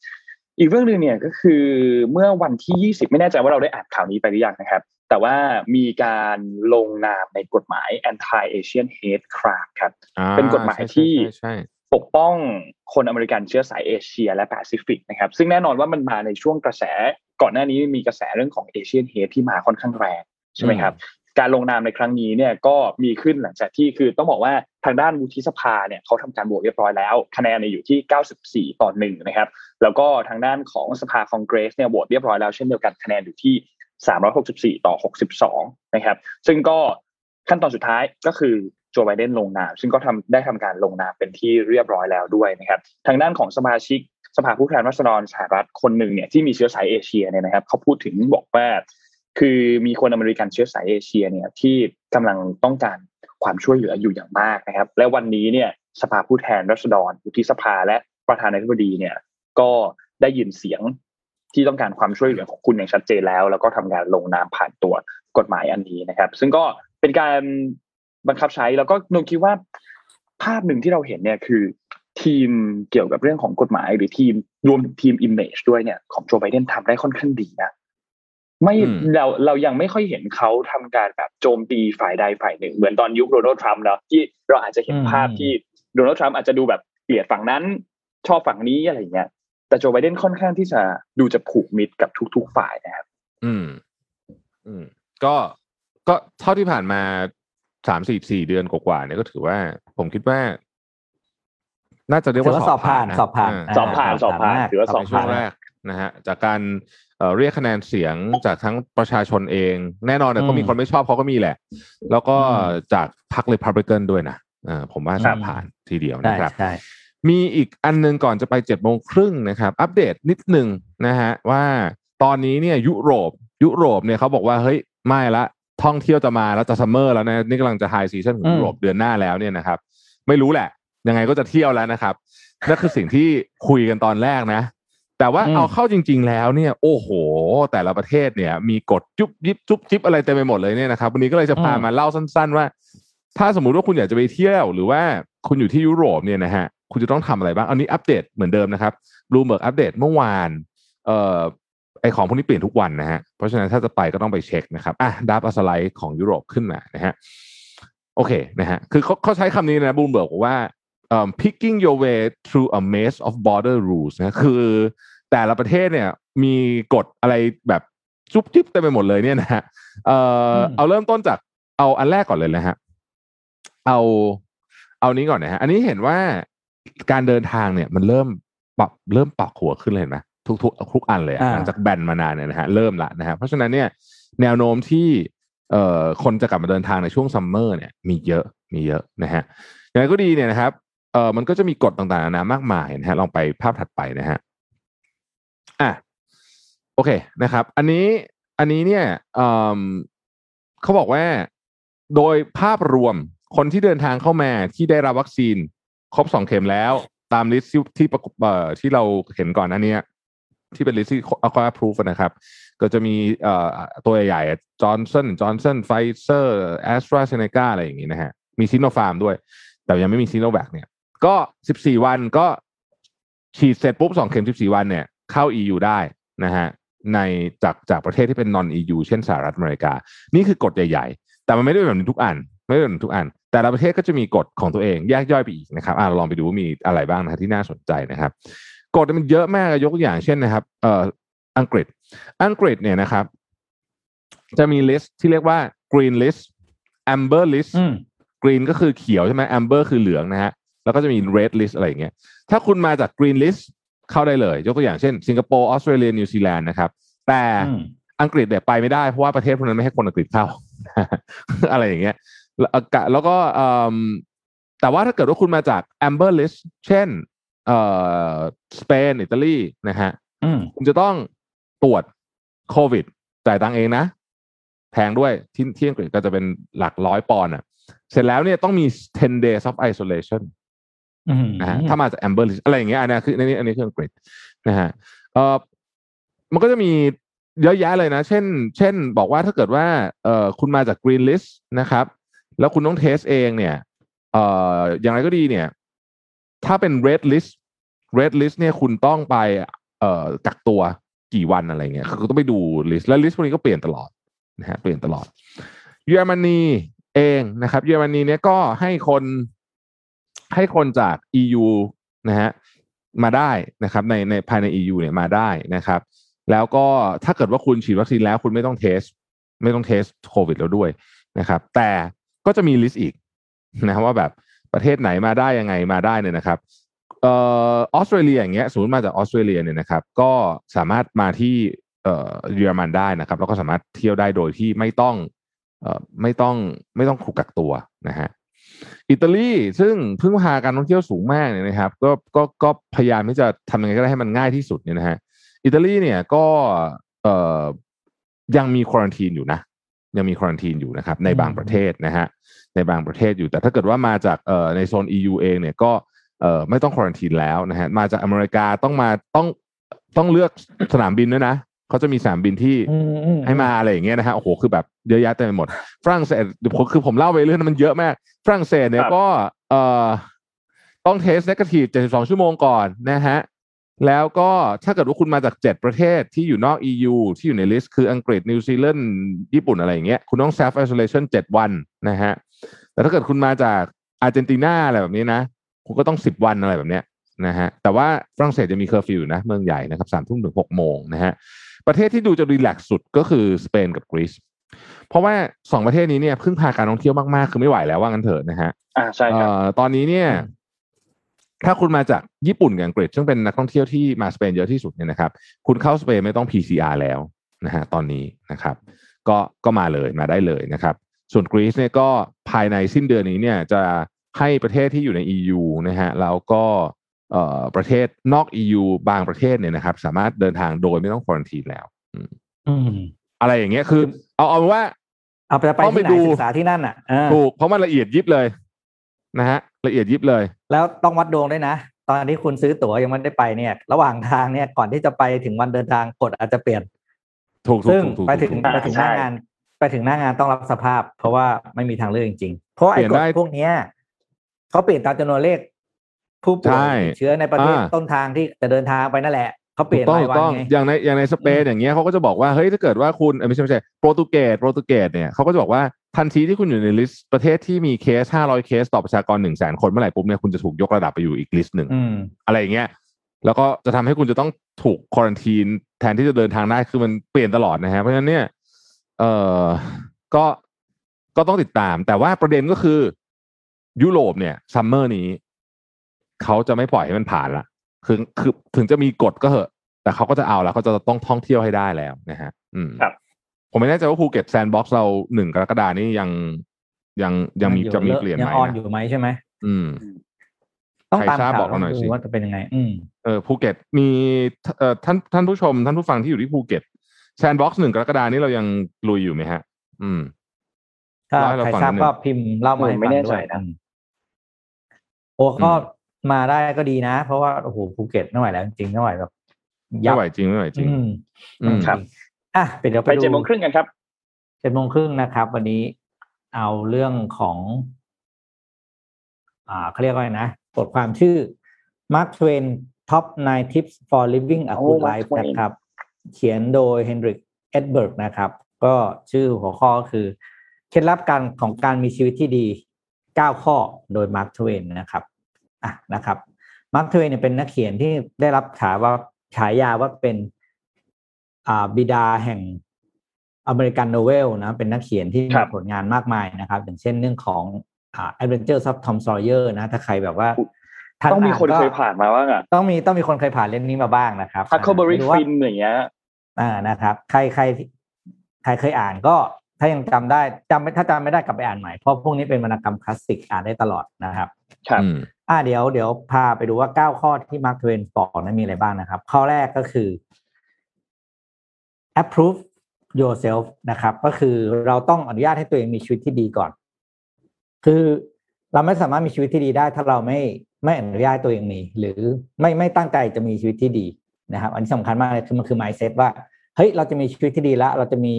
อีกเรื่องนึงเนี่ยก็คือเมื่อวันที่ยี่สิบไม่แน่ใจว่าเราได้อ่านข่าวนี้ไปหรือยังนะครับแต่ว่ามีการลงนามในกฎหมาย Anti Asian Hate Crime ครับเป็นกฎหมายที่ปกป้องคนอเมริกันเชื้อสายเอเชียและแปซิฟิกนะครับซึ่งแน่นอนว่ามันมาในช่วงกระแสก่อนหน้านี้มีกระแสเรื่องของ Asian Hate ที่มาค่อนข้างแรงใช่ไหมครับการลงนามในครั้งนี้เนี่ยก็มีขึ้นหลังจากที่คือต้องบอกว่าทางด้านวุฒิสภาเนี่ยเขาทำการโหวตเรียบร้อยแล้วคะแนนเนี่ยอยู่ที่เก้าสิบสี่ต่อหนึ่งนะครับแล้วก็ทางด้านของสภาคองเกรสเนี่ยโหวตเรียบร้อยแล้วเช่นเดียวกันคะแนนอยู่ที่สามร้อยหกสิบสี่ต่อหกสิบสองนะครับซึ่งก็ขั้นตอนสุดท้ายก็คือโจไบเดนลงนามซึ่งก็ทำได้ทำการลงนามเป็นที่เรียบร้อยแล้วด้วยนะครับทางด้านของสมาชิกสภาผู้แทนราษฎรสหรัฐคนหนึ่งเนี่ยที่มีเชื้อสายเอเชียเนี่ยนะครับเขาพูดถึงบอกว่าคือมีคนอเมริกันเชื้อสายเอเชียเนี่ยที่กำลังต้องการความช่วยเหลืออยู่อย่างมากนะครับและวันนี้เนี่ยสภาผู้แทนราษฎรวุฒิสภาและประธานาธิบดีเนี่ยก็ได้ยินเสียงที่ต้องการความช่วยเหลือของคุณอย่างชัดเจนแล้วแล้วก็ทำการลงนามผ่านตัวกฎหมายอันนี้นะครับซึ่งก็เป็นการบังคับใช้แล้วก็นนคิดว่าภาพหนึ่งที่เราเห็นเนี่ยคือทีมเกี่ยวกับเรื่องของกฎหมายหรือทีมรวมทีม image ด้วยเนี่ยของโจไบเดนทำได้ค่อนข้างดีนะไม่เราเรายังไม่ค่อยเห็นเขาทำการแบบโจมตีฝ่ายใดฝ่ายหนึ่งเหมือนตอนยุคโดนัลด์ทรัมป์เนาะที่เราอาจจะเห็นภาพที่โดนัลด์ทรัมป์อาจจะดูแบบเกลียดฝั่งนั้นชอบฝั่งนี้อะไรอย่างเงี้ยแต่โจไบเดนค่อนข้างที่จะดูจะผูกมิตรกับทุกๆฝ่ายนะครับอืมอืมก็ก็เท่าที่ผ่านมาสามสิบสี่เดือนกว่าๆเนี่ยก็ถือว่าผมคิดว่าน่าจะเรียกว่าสอบผ่านสอบผ่านสอบผ่านสอบผ่านถือว่าสอบผ่านนะฮะจากการเรียกคะแนนเสียงจากทั้งประชาชนเองแน่นอนเนี่ยก็มีคนไม่ชอบเขาก็มีแหละแล้วก็จากพรรค Republican ด้วยนะผมว่าสอบผ่านทีเดียวนะครับมีอีกอันนึงก่อนจะไป เจ็ดโมงครึ่งนะครับอัปเดตนิดนึงนะฮะว่าตอนนี้เนี่ยยุโรปยุโรปเนี่ยเขาบอกว่าเฮ้ยไม่ละท่องเที่ยวจะมาแล้วจะซัมเมอร์แล้วนะนี่กำลังจะไฮซีซั่นของยุโรปเดือนหน้าแล้วเนี่ยนะครับไม่รู้แหละยังไงก็จะเที่ยวแล้วนะครับนั่นคือสิ่งที่คุยกันตอนแรกนะแต่ว่าเอาเข้าจริงๆแล้วเนี่ยโอ้โหแต่ละประเทศเนี่ยมีกฎจุ๊บยิบจุ๊บจิ๊บอะไรเต็มไปหมดเลยเนี่ยนะครับวันนี้ก็เลยจะพามาเล่าสั้นๆว่าถ้าสมมุติว่าคุณอยากจะไปเที่ยวหรือว่าคุณอยู่ที่ยุโรปเนี่ยนะฮะคุณจะต้องทำอะไรบ้างอันนี้อัปเดตเหมือนเดิมนะครับรูมเบิร์กอัปเดตเมื่อวานเอ่อไอของพวกนี้เปลี่ยนทุกวันนะฮะเพราะฉะนั้นถ้าจะไปก็ต้องไปเช็คนะครับอ่ะดับอัสไลด์ของยุโรปขึ้นมานะฮะโอเคนะฮะคือเขาเขาใช้คำนี้นะรูมเบิร์กบอกว่า um, picking your way through a maze of border rules นะคือแต่ละประเทศเนี่ยมีกฎอะไรแบบจุ๊บจิ๊บเต็มไปหมดเลยเนี่ยนะฮะเอ่อเอาเริ่มต้นจากเอาอันแรกก่อนเลยนะฮะเอาเอานี้ก่อนนะฮะอันนี้เห็นว่าการเดินทางเนี่ยมันเริ่มปรับเริ่มปอกหัวขึ้นเลยเห็นไหมทุกๆทุกอันเลยหลังจากแบนมานานเนี่ยนะฮะเริ่มละนะฮะเพราะฉะนั้นเนี่ยแนวโน้มที่เอ่อคนจะกลับมาเดินทางในช่วงซัมเมอร์เนี่ยมีเยอะมีเยอะนะฮะอย่างไรก็ดีเนี่ยนะครับเอ่อมันก็จะมีกฎต่างๆนานามากมายนะฮะลองไปภาพถัดไปนะฮะอ่ะโอเคนะครับอันนี้อันนี้เนี่ยเอ่อเขาบอกว่าโดยภาพรวมคนที่เดินทางเข้ามาที่ได้รับวัคซีนครบสองเข็มแล้วตามลิสต์ที่ประกอบที่เราเห็นก่อนหน้านี้ที่เป็นลิสต์ที่เอาเข้า approve นะครับก็จะมีตัวใหญ่ๆ Johnson Johnson Pfizer AstraZeneca อะไรอย่างงี้นะฮะมี Sinopharm ด้วยแต่ยังไม่มี Sinovac เนี่ยก็สิบสี่วันก็ ฉีดเสร็จปุ๊บสองเข็มสิบสี่วันเนี่ยเข้า อี ยู ได้นะฮะในจากจากประเทศที่เป็น non อี ยู เช่นสหรัฐอเมริกานี่คือกฎใหญ่ๆแต่มันไม่ได้แบบนี้ทุกอันไม่ได้แบบทุกอันแต่ละประเทศก็จะมีกฎของตัวเองแยกย่อยไปอีกนะครับอ่ะลองไปดูว่ามีอะไรบ้างนะที่น่าสนใจนะครับกฎมันเยอะมากยกตัวอย่างเช่นนะครับเอ่ออังกฤษอังกฤษเนี่ยนะครับจะมีลิสต์ที่เรียกว่า green list amber list green ก็คือเขียวใช่ไหม amber คือเหลืองนะฮะแล้วก็จะมี red list อะไรอย่างเงี้ยถ้าคุณมาจาก green list เข้าได้เลยยกตัวอย่างเช่นสิงคโปร์ออสเตรเลียนิวซีแลนด์นะครับแต่อังกฤษเนี่ยไปไม่ได้เพราะว่าประเทศพวกนั้นไม่ให้คนอังกฤษเข้า อะไรอย่างเงี้ยแล้วก็แต่ว่าถ้าเกิดว่าคุณมาจาก amber list เช่นเอ่อสเปนอิตาลีนะฮะคุณจะต้องตรวจโควิดจ่ายตังเองนะแพงด้วยที่ที่อังกฤษก็จะเป็นหลักร้อยปอนด์อ่ะเสร็จแล้วเนี่ยต้องมีสิบ days of isolation นะฮะถ้ามาจาก amber list อะไรอย่างเงี้ยอันนี้คืออันนี้อันนี้คืออังกฤษนะฮะเอ่อมันก็จะมีเยอะแยะเลยนะเช่นเช่นบอกว่าถ้าเกิดว่าเอ่อคุณมาจาก green list นะครับแล้วคุณต้องเทสเองเนี่ยเอ่ออย่างไรก็ดีเนี่ยถ้าเป็น red list red list เนี่ยคุณต้องไปเอ่อกักตัวกี่วันอะไรเงี้ยคือต้องไปดูลิสต์และลิสต์พวกนี้ก็เปลี่ยนตลอดนะฮะเปลี่ยนตลอดเยอรมนีเองนะครับเยอรมนีเนี่ยก็ให้คนให้คนจาก อี ยู นะฮะมาได้นะครับในในภายใน อี ยู เนี่ยมาได้นะครับแล้วก็ถ้าเกิดว่าคุณฉีดวัคซีนแล้วคุณไม่ต้องเทสไม่ต้องเทสโควิดแล้วด้วยนะครับแต่ก็จะมีลิสต์อีกนะว่าแบบประเทศไหนมาได้ยังไงมาได้เนี่ยนะครับเอ่อออสเตรเลียอย่างเงี้ยสมมติมาจากออสเตรเลียเนี่ยนะครับก็สามารถมาที่เอ่อเยอรมันได้นะครับแล้วก็สามารถเที่ยวได้โดยที่ไม่ต้องเอ่อไม่ต้องไม่ต้องถูกกักตัวนะฮะอิตาลีซึ่งพึ่งพาการท่องเที่ยวสูงมากเนี่ยนะครับก็ก็ก็พยายามที่จะทำยังไงก็ได้ให้มันง่ายที่สุดเนี่ยนะฮะอิตาลีเนี่ยก็เอ่อยังมีควอรันทีนอยู่นะยังมีควอรันทีนอยู่นะครับในบางประเทศนะฮะในบางประเทศอยู่แต่ถ้าเกิดว่ามาจากเอ่อในโซน อี ยู เองเนี่ยก็เอ่อไม่ต้องควอรันทีนแล้วนะฮะมาจากอเมริกาต้องมาต้องต้องเลือกสนามบินด้วยนะเขาจะมีสนามบินที่ให้มาอะไรอย่างเงี้ยนะฮะโอ้โหคือแบบเยอะแยะเต็มไปหมดฝรั่งเศสผมคือผมเล่าไปเรื่องมันเยอะมากฝรั่งเศสเนี่ยก็เอ่อต้องเทสเนกาทีฟเจ็ดสิบสองชั่วโมงก่อนนะฮะแล้วก็ถ้าเกิดว่าคุณมาจากเจ็ดประเทศที่อยู่นอก อี ยู ที่อยู่ในลิสต์คืออังกฤษนิวซีแลนด์ญี่ปุ่นอะไรอย่างเงี้ยคุณต้องเซลฟ์ไอโซเลชั่นเจ็ดวันนะฮะแต่ถ้าเกิดคุณมาจากอาร์เจนตินาอะไรแบบนี้นะคุณก็ต้องสิบวันอะไรแบบเนี้ยนะฮะแต่ว่าฝรั่งเศสจะมีเคอร์ฟิวนะเมืองใหญ่นะครับ สามทุ่มถึงหกโมงนะฮะประเทศที่ดูจะรีแลกซ์สุดก็คือสเปนกับกรีซเพราะว่าสองประเทศนี้เนี่ยพึ่งพาการท่องเที่ยวมากๆคือไม่ไหวแล้วว่างั้นเถอะนะฮะอ่าใช่ครับตอนนี้เนี่ยถ้าคุณมาจากญี่ปุ่นกับอังกฤษซึ่งเป็นนักท่องเที่ยวที่มาสเปนเยอะที่สุดเนี่ยนะครับคุณเข้าสเปนไม่ต้อง พี ซี อาร์ แล้วนะฮะตอนนี้นะครับก็ก็มาเลยมาได้เลยนะครับส่วนกรีซเนี่ยก็ภายในสิ้นเดือนนี้เนี่ยจะให้ประเทศที่อยู่ใน อี ยู นะฮะแล้วก็เอ่อประเทศนอก อี ยู บางประเทศเนี่ยนะครับสามารถเดินทางโดยไม่ต้องควอรันทีนแล้วอืมอะไรอย่างเงี้ยคือเอาเอาว่าเอาไปไปที่ไหนศึกษาที่นั่นอ่ะถูกเพราะมันละเอียดยิบเลยนะฮะละเอียดยิบเลยแล้วต้องวัดดวงด้วยนะตอนที่คุณซื้อตั๋วยังไม่ได้ไปเนี่ยระหว่างทางเนี่ยก่อนที่จะไปถึงวันเดินทางกฎอาจจะเปลี่ยนถูกซึ่งไปถึงไปถึงหน้างานไปถึงหน้างานต้องรับสภาพเพราะว่าไม่มีทางเลือกจริงๆเพราะไอ้กฎพวกนี้เขาเปลี่ยนตามจำนวนเลขผู้ป่วยเชื้อในประเทศต้นทางที่จะเดินทางไปนั่นแหละเขาเปลี่ยนรายวันไงอย่างในอย่างในสเปนอย่างเงี้ยเขาก็จะบอกว่าเฮ้ยถ้าเกิดว่าคุณไม่ใช่ไม่ใช่โปรตุเกสโปรตุเกสเนี่ยเขาก็จะบอกว่าทันทีที่คุณอยู่ในลิสต์ประเทศที่มีเคสห้าร้อยเคสต่อประชากร หนึ่งแสน คนเมื่อไหร่ปุ๊บเนี่ยคุณจะถูกยกระดับไปอยู่อีกลิสต์หนึ่งอะไรอย่างเงี้ยแล้วก็จะทำให้คุณจะต้องถูกควอรันทีนแทนที่จะเดินทางได้คือมันเปลี่ยนตลอดนะฮะเพราะฉะนั้นเนี่ยเอ่อก็ก็ต้องติดตามแต่ว่าประเด็นก็คือยุโรปเนี่ยซัมเมอร์นี้เขาจะไม่ปล่อยให้มันผ่านละคือคือถึงจะมีกฎก็เหอะแต่เขาก็จะเอาแล้วเขาจะต้องท่องเที่ยวให้ได้แล้วนะฮะอืมครับผมไม่แน่ใจว่าภูเก็ตแซนด์บ็อกซ์เราหนึ่งกรกฎาคมนี้ยังยังยังมีจะมีเปลี่ยนไหมยังอ่อนอยู่ไหมใช่ไหมอืมต้องตามข่าวบอกเราหน่อยสิว่าจะเป็นยังไงอืมเออภูเก็ตมีเอ่อท่านท่านผู้ชมท่านผู้ฟังที่อยู่ที่ภูเก็ตแซนด์บ็อกซ์หนึ่งกรกฎาคมนี้เรายังลุยอยู่ไหมฮะอืมถ้าใครทราบก็พิมพ์เล่ามาให้ฟังด้วยนะโอ้ก็มาได้ก็ดีนะเพราะว่าโอ้โหภูเก็ตไม่ไหวแล้วจริงไม่ไหวแบบไม่ไหวจริงไม่ไหวจริงอืมครับอ่ะเป็นเดี๋ยวไปเจ็ดโมงครึ่งกันครับเจ็ดโมงครึ่งนะครับวันนี้เอาเรื่องของอ่าเขาเรียกว่าไงนะบทความชื่อมาร์ค เทรน Top ไนน์ Tips for Living a Good Life นะครับเขียนโดยเฮนริกเอ็ดเบิร์กนะครับก็ชื่อหัวข้อคือเคล็ดลับการของการมีชีวิตที่ดีเก้าข้อโดยมาร์ค ทเวนนะครับอ่ะนะครับมาร์ค ทเวนเนี่ยเป็นนักเขียนที่ได้รับฉายาฉายาว่าเป็นอ่าบิดาแห่งอเมริกันโนเวลนะเป็นนักเขียนที่มีผลงานมากมายนะครับอย่างเช่นเรื่องของอ่า Adventures of Tom Sawyer นะถ้าใครแบบว่าต้องมีคนเคยผ่านมาบ้างอ่ะต้องมีต้องมีคนเคยผ่านเล่มนี้มาบ้างนะครับ Huckleberry Finn อย่างเงี้ยอ่านะครับใครใครใครเคยอ่านก็ถ้ายังจำได้จำไม่ถ้าจำไม่ได้กลับไปอ่านใหม่เพราะพวกนี้เป็นวรรณกรรมคลาสสิกอ่านได้ตลอดนะครับครับอ่าเดี๋ยวเดี๋ยวพาไปดูว่าเก้าข้อที่มาร์ค ทเวนบอกนั้นมีอะไรบ้างนะครับข้อแรกก็คือ approve yourself นะครับก็คือเราต้องอนุญาตให้ตัวเองมีชีวิตที่ดีก่อนคือเราไม่สามารถมีชีวิตที่ดีได้ถ้าเราไม่ไม่อนุญาตตัวเองมีหรือไม่ไม่ตั้งใจจะมีชีวิตที่ดีนะครับอันนี้สำคัญมากเลยคือมันคือ mindset ว่าเฮ้ยเราจะมีชีวิตที่ดีละเราจะมี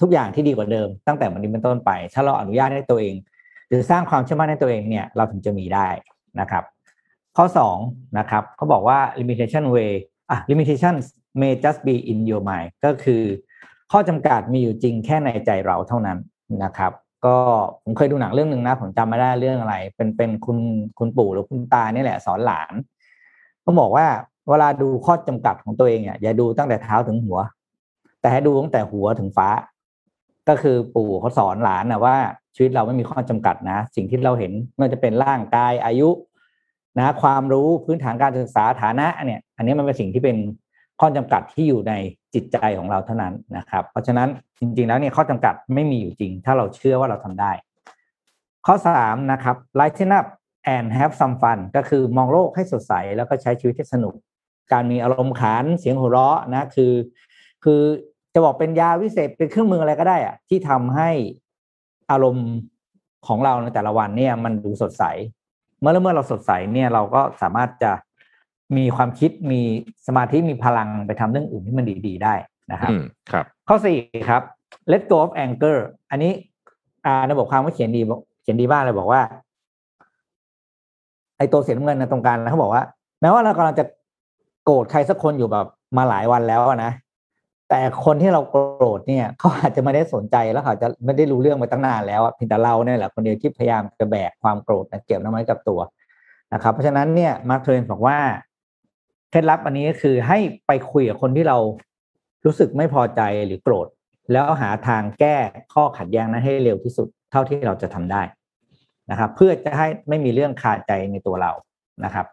ทุกอย่างที่ดีกว่าเดิมตั้งแต่วันนี้เป็นต้นไปถ้าเราอนุญาตให้ตัวเองหรือสร้างความเชื่อมั่นให้ตัวเองเนี่ยเราถึงจะมีได้นะครับข้อสองนะครับเขาบอกว่า limitation way อ่ะ limitation may just be in your mind ก็คือข้อจำกัดมีอยู่จริงแค่ในใจเราเท่านั้นนะครับก็ผมเคยดูหนังเรื่องนึงนะผมจำไม่ได้เรื่องอะไรเป็นเป็นคุณคุณปู่หรือคุณตานี่แหละสอนหลานเขาบอกว่าเวลาดูข้อจำกัดของตัวเองเนี่ยอย่าดูตั้งแต่เท้าถึงหัวแต่ให้ดูตั้งแต่หัวถึงฟ้าก็คือปู่เขาสอนหลานนะว่าชีวิตเราไม่มีข้อจำกัดนะสิ่งที่เราเห็นไม่ว่าจะเป็นร่างกายอายุนะความรู้พื้นฐานการศึกษาฐานะเนี่ยอันนี้มันเป็นสิ่งที่เป็นข้อจำกัดที่อยู่ในจิตใจของเราเท่านั้นนะครับเพราะฉะนั้นจริงๆแล้วเนี่ยข้อจำกัดไม่มีอยู่จริงถ้าเราเชื่อว่าเราทำได้ข้อสามนะครับ lighten up and have some fun ก็คือมองโลกให้สดใสแล้วก็ใช้ชีวิตให้สนุกการมีอารมณ์ขันเสียงหัวเราะนะคือคือจะบอกเป็นยาวิเศษเป็นเครื่องมืออะไรก็ได้อะที่ทำให้อารมณ์ของเราในแต่ละวันเนี่ยมันดูสดใสเมื่อเมื่อเราสดใสเนี่ยเราก็สามารถจะมีความคิดมีสมาธิมีพลังไปทำเรื่องอื่นที่มันดีๆได้นะครับครับข้อสี่ครับ let go of anger อันนี้อ่าในบทความเขาเขียนดีเขียนดีมากเลยบอกว่าไอ้ตัวเสียน้ำเงินนะตรงกลางนะเขาบอกว่าแม้ว่าเรากำลังจะโกรธใครสักคนอยู่แบบมาหลายวันแล้วนะแต่คนที่เราโกรธเนี่ยเขาอาจจะไม่ได้สนใจแล้วเขาจะไม่ได้รู้เรื่องมาตั้งนานแล้วเพียงแต่เราเนี่ยแหละคนเดียวที่พยายามจะแบกความโกรธนะเก็บน้ำไว้กับตัวนะครับเพราะฉะนั้นเนี่ยมาร์ค ทเวนบอกว่าเคล็ดลับอันนี้ก็คือให้ไปคุยกับคนที่เรารู้สึกไม่พอใจหรือโกรธแล้วหาทางแก้ข้อขัดแย้งนั้นให้เร็วที่สุดเท่าที่เราจะทำได้นะครับเพื่อจะให้ไม่มีเรื่องคาใจในตัวเรานะครับ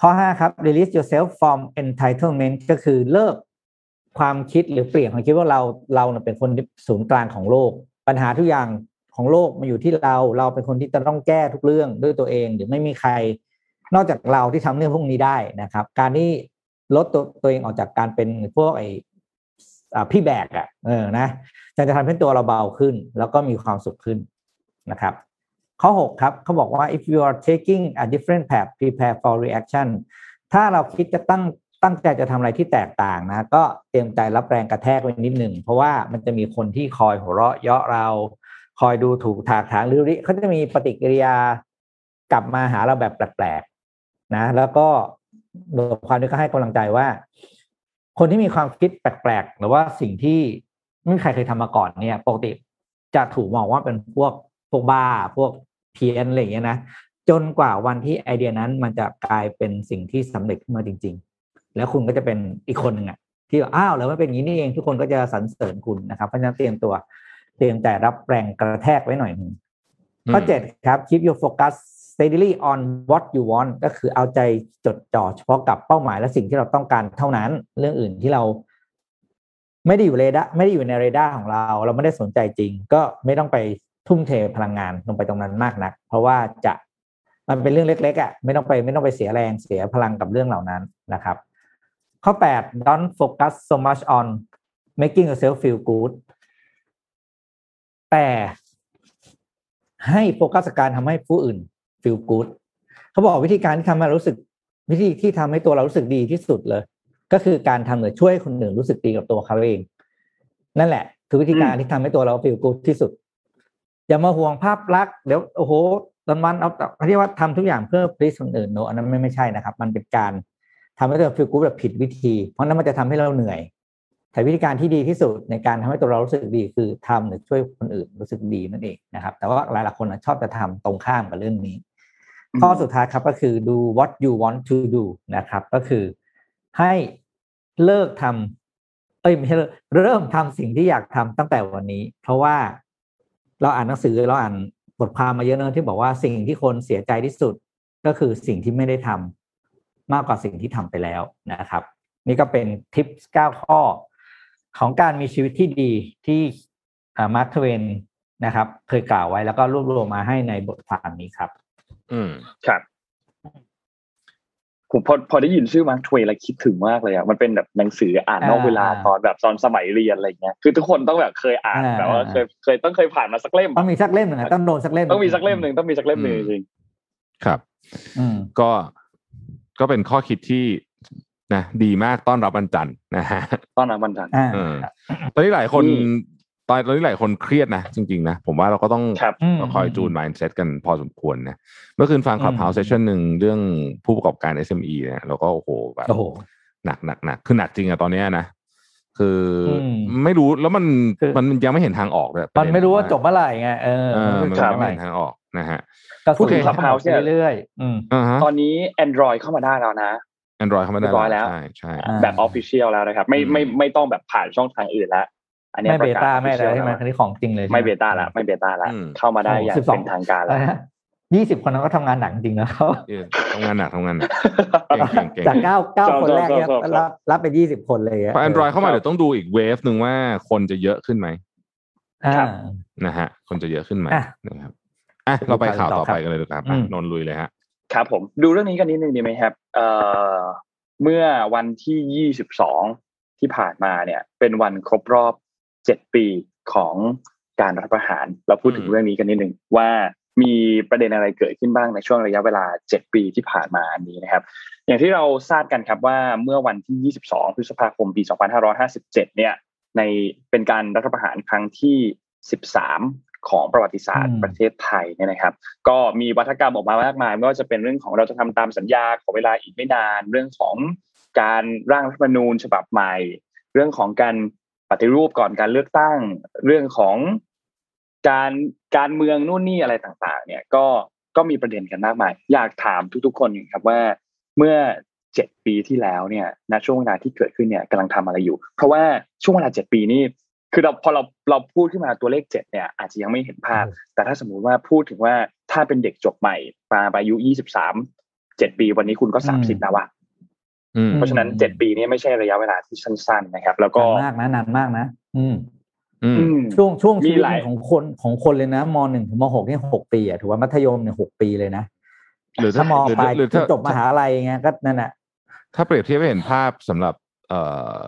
ข้อห้าครับ release yourself from entitlement ก็คือเลิกความคิดหรือเปลี่ยนความคิดว่าเราเราเป็นคนศูนย์กลางของโลกปัญหาทุกอย่างของโลกมันอยู่ที่เราเราเป็นคนที่จะต้องแก้ทุกเรื่องด้วยตัวเองหรือไม่มีใครนอกจากเราที่ทำเรื่องพวกนี้ได้นะครับการที่ลดตัวตัวเองออกจากการเป็นพวกไอ้พี่แบกอ่ะเออนะจะจะทำให้ตัวเราเบาขึ้นแล้วก็มีความสุขขึ้นนะครับข้อหกครับเขาบอกว่า if you are taking a different path prepare for reaction ถ้าเราคิดจะตั้งตั้งใจจะทำอะไรที่แตกต่างนะก็เตรียมใจรับแรงกระแทกไว้นิดหนึ่งเพราะว่ามันจะมีคนที่คอยหัวเราะเยาะเราคอยดูถูกถากถางหรือริเขาจะมีปฏิกิริยากลับมาหาเราแบบแปลกๆนะแล้วก็บทความนี้ก็ให้กำลังใจว่าคนที่มีความคิดแปลกๆหรือว่าสิ่งที่ไม่มีใครเคยทำมาก่อนเนี่ยปกติจะถูกมองว่าเป็นพวกพวกบ้าพวกเพี้ยนอะไรอย่างเงี้ยนะจนกว่าวันที่ไอเดียนั้นมันจะกลายเป็นสิ่งที่สำเร็จขึ้นมาจริงๆแล้วคุณก็จะเป็นอีกคนนึงอ่ะที่อ้าวแล้วมันเป็นอย่างนี้นี่เองทุกคนก็จะสรรเสริญคุณนะครับเพราะฉะนั้นเตรียมตัวเตรียมใจรับแรงกระแทกไว้หน่อยนึงข้อเจ็ดครับ keep your focus steadily on what you want ก็คือเอาใจจดจ่อเฉพาะกับเป้าหมายและสิ่งที่เราต้องการเท่านั้นเรื่องอื่นที่เราไม่ได้อยู่เรดาร์ไม่ได้อยู่ในเรดาร์ของเราเราไม่ได้สนใจจริงก็ไม่ต้องไปทุ่มเทพลังงานลงไปตรงนั้นมากนักเพราะว่าจะมันเป็นเรื่องเล็กๆอ่ะไม่ต้องไปไม่ต้องไปเสียแรงเสียพลังกับเรื่องเหล่านั้นนะครับข้อแปด don't focus so much on making yourself feel good แต่ให้โฟกัสการทำให้ผู้อื่นfeel good เขาบอกวิธีการที่ทำให้รู้สึกวิธีที่ทำให้ตัวเรารู้สึกดีที่สุดเลยก็คือการทำหรือช่วยคนอื่นรู้สึกดีกับตัวเขาเองนั่นแหละคือวิธีการที่ทำให้ตัวเราfeel goodที่สุดอย่ามาห่วงภาพลักษณ์เดี๋ยวโอ้โห ตอนวันเอาเรียกว่าทำทุกอย่างเพื่อพลิสคนอื่นโนอันนั้นไม่ไม่ใช่นะครับมันเป็นการทำให้เราฟีลกู๊ดแบบผิดวิธีเพราะนั้นมันจะทำให้เราเหนื่อยแต่วิธีการที่ดีที่สุดในการทำให้ตัวเรารู้สึกดีคือทำหรือช่วยคนอื่นรู้สึกดีนั่นเองนะครับแต่ว่าหลายๆคนชอบจะทำตรงข้ามกับเรื่องนี้ข้อสุดท้ายครับก็คือดู what you want to do นะครับก็คือให้เลิกทำเอ้ยไม่ใช่เริ่มทำสิ่งที่อยากทำตั้งแต่วันนี้เพราะว่าเราอ่านหนังสือเราอ่านบทความมาเยอะนะที่บอกว่าสิ่งที่คนเสียใจที่สุดก็คือสิ่งที่ไม่ได้ทำมากกว่าสิ่งที่ทำไปแล้วนะครับนี่ก็เป็นทิปส์เก้าข้อของการมีชีวิตที่ดีที่มาร์ค ทเวนนะครับเคยกล่าวไว้แล้วก็รวบรวมมาให้ในบทความนี้ครับอืมครับผมพอพอได้ยินชื่อมาร์ค ทเวนแล้วคิดถึงมากเลยอ่ะมันเป็นแบบหนังสืออ่านนอกเวลาตอนแบบตอนสมัยเรียนอะไรเงี้ยคือทุกคนต้องแบบเคยอ่านแบบว่าเคยเคยต้องเคยผ่านมาสักเล่มต้องมีสักเล่มนึงต้องโดนสักเล่มต้องมีสักเล่มนึงต้องมีสักเล่มนึงจริงครับอืมก็ก็เป็นข้อคิดที่นะดีมากต้อนรับวันจันทร์นะฮะต้อนรับวันจันทร์ตอนนี้หลายคนตอนนี้หลายคนเครียดนะจริงๆนะผมว่าเราก็ต้องคอยจูน mindset กันพอสมควรนะเมื่อคืนฟัง Clubhouse Session นึงเรื่องผู้ประกอบการ เอส เอ็ม อี นะแล้วก็โอ้โหแบบหนักๆๆคือหนักจริงอะตอนนี้นะคือไม่รู้แล้วมันมันยังไม่เห็นทางออกเลยมันไม่รู้ว่าจบเมื่อไหร่ไงเออมันยังไม่เห็นทางออกนะฮะพูดถึง Clubhouse เรื่อยๆตอนนี้ Android เข้ามาได้แล้วนะAndroid เข้ามาได้แล้วใช่ๆแบบ Official แล้วนะครับไม่ไม่ไม่ต้องแบบผ่านช่องทางอื่นแล้วอันนี้ประกาศไม่เบต้าไม่อะไรใช่มั้ยอันนี้ของจริงเลยไม่เบต้าละไม่เบต้าละเข้ามาได้อย่างเป็นทางการแล้วยี่สิบคนนั้นก็ทำงานหนักจริงนะเค้าทำงานหนักทำงานหนักเก่งๆจากเก้า เก้าคนแรกเนี่ยรับรับไปยี่สิบคนเลยอ่ะ Android เข้ามาเดี๋ยวต้องดูอีกเวฟนึงว่าคนจะเยอะขึ้นมั้ยครับนะฮะคนจะเยอะขึ้นมั้ยนะครับอ่ะเราไปข่าวต่อไปกันเลยดีกว่าครับนนท์ลุยเลยฮะครับผมดูเรื่องนี้กันนิดนึงดีไหมครับเอ่อเมื่อวันที่ยี่สิบสองที่ผ่านมาเนี่ยเป็นวันครบรอบเจ็ดปีของการรัฐประหารเราพูดถึงเรื่องนี้กันนิดนึงว่ามีประเด็นอะไรเกิดขึ้นบ้างในช่วงระยะเวลาเจ็ดปีที่ผ่านมานี้นะครับอย่างที่เราทราบกันครับว่าเมื่อวันที่ยี่สิบสองพฤษภาคมปีสองพันห้าร้อยห้าสิบเจ็ดเนี่ยในเป็นการรัฐประหารครั้งที่สิบสามของประวัติศาสตร์ประเทศไทยเนี่ยนะครับก็มีวัฒกรรมออกมามากมายไม่ว่าจะเป็นเรื่องของเราจะทำตามสัญญาขอเวลาอีกไม่นานเรื่องของการร่างรัฐธรรมนูญฉบับใหม่เรื่องของการปฏิรูปก่อนการเลือกตั้งเรื่องของการการเมืองนู่นนี่อะไรต่างๆเนี่ยก็ก็มีประเด็นกันมากมายอยากถามทุกๆคนครับว่าเมื่อเจ็ดปีที่แล้วเนี่ยณช่วงเวลาที่เกิดขึ้นเนี่ยกำลังทำอะไรอยู่เพราะว่าช่วงเวลาเจ็ดปีนี้คือเราพอเราเราพูดขึ้นมาตัวเลขเจ็ดเนี่ยอาจจะยังไม่เห็นภาพแต่ถ้าสมมุติว่าพูดถึงว่าถ้าเป็นเด็กจบใหม่มาอายุยี่สิบสาม เจ็ดปีวันนี้คุณก็สามสิบแล้วอ่ะเพราะฉะนั้นเจ็ดปีนี้ไม่ใช่ระยะเวลาที่สั้นๆนะครับแล้วก็มากนะนานมากนะอืมอืมช่วงช่วงชีวิตของคนของคนเลยนะมหนึ่งถึงมหกนี่หกปีอ่ะถือว่ามัธยมเนี่ยหกปีเลยนะหรือถ้ามปลายจบมหาวิทยาลัยเงี้ยก็นั่นน่ะถ้าเปรียบเทียบให้เห็นภาพสำหรับเอ่อ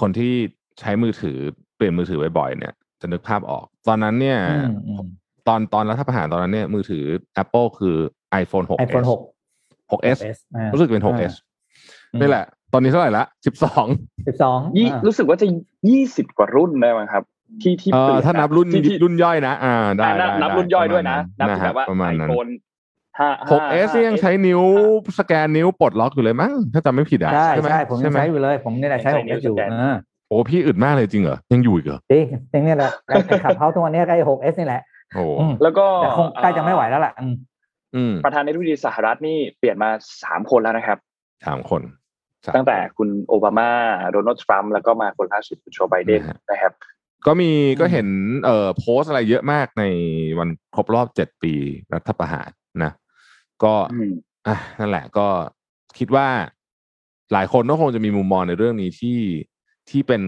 คนที่ใช้มือถือเปลี่ยนมือถือบ่อยๆเนี่ยจะนึกภาพออกตอนนั้นเนี่ยตอนตอนรัฐประหารตอนนั้นเนี่ยมือถือ Apple คือ iPhone หก iPhone หก หก เอส รู้สึกเป็น หก เอส นี่แหละตอนนี้เท่าไหร่ละสิบสอง สิบสองรู้สึกว่าจะยี่สิบกว่ารุ่นได้มั้งครับที่ที่เปลี่ยนถ้านับรุ่นรุ่นย่อยนะอ่าได้นับรุ่นย่อยด้วยนะนับแบบว่า iPhone หก เอส ยังใช้นิ้วสแกนนิ้วปลดล็อกอยู่เลยมั้งถ้าจำไม่ผิดอ่ะใช่ๆผมยังใช้อยู่เลยผมนี่แหละใช้หก เอส อยู่โอ้พี่อึดมากเลยจริงเหรอยังอยู่อีกเหรอจริงจริงเนี่ยแหละขับเฮาทุกวันนี้ใกล้ หก เอส นี่แหละโอ้แล้วก็ใกล้จะไม่ไหวแล้วล่ะอืมประธานาธิบดีสหรัฐนี่เปลี่ยนมาสามคนแล้วนะครับสามคนตั้งแต่คุณโอบามาโดนัลด์ทรัมป์แล้วก็มาคนล่าสุดคุณโจไบเดนนะครับก็มีก็เห็นเอ่อโพสต์อะไรเยอะมากในวันครบรอบเจ็ดปีรัฐประหารนะก็อ่ะนั่นแหละก็คิดว่าหลายคนก็คงจะมีมุมมองในเรื่องนี้ที่ที่เป็น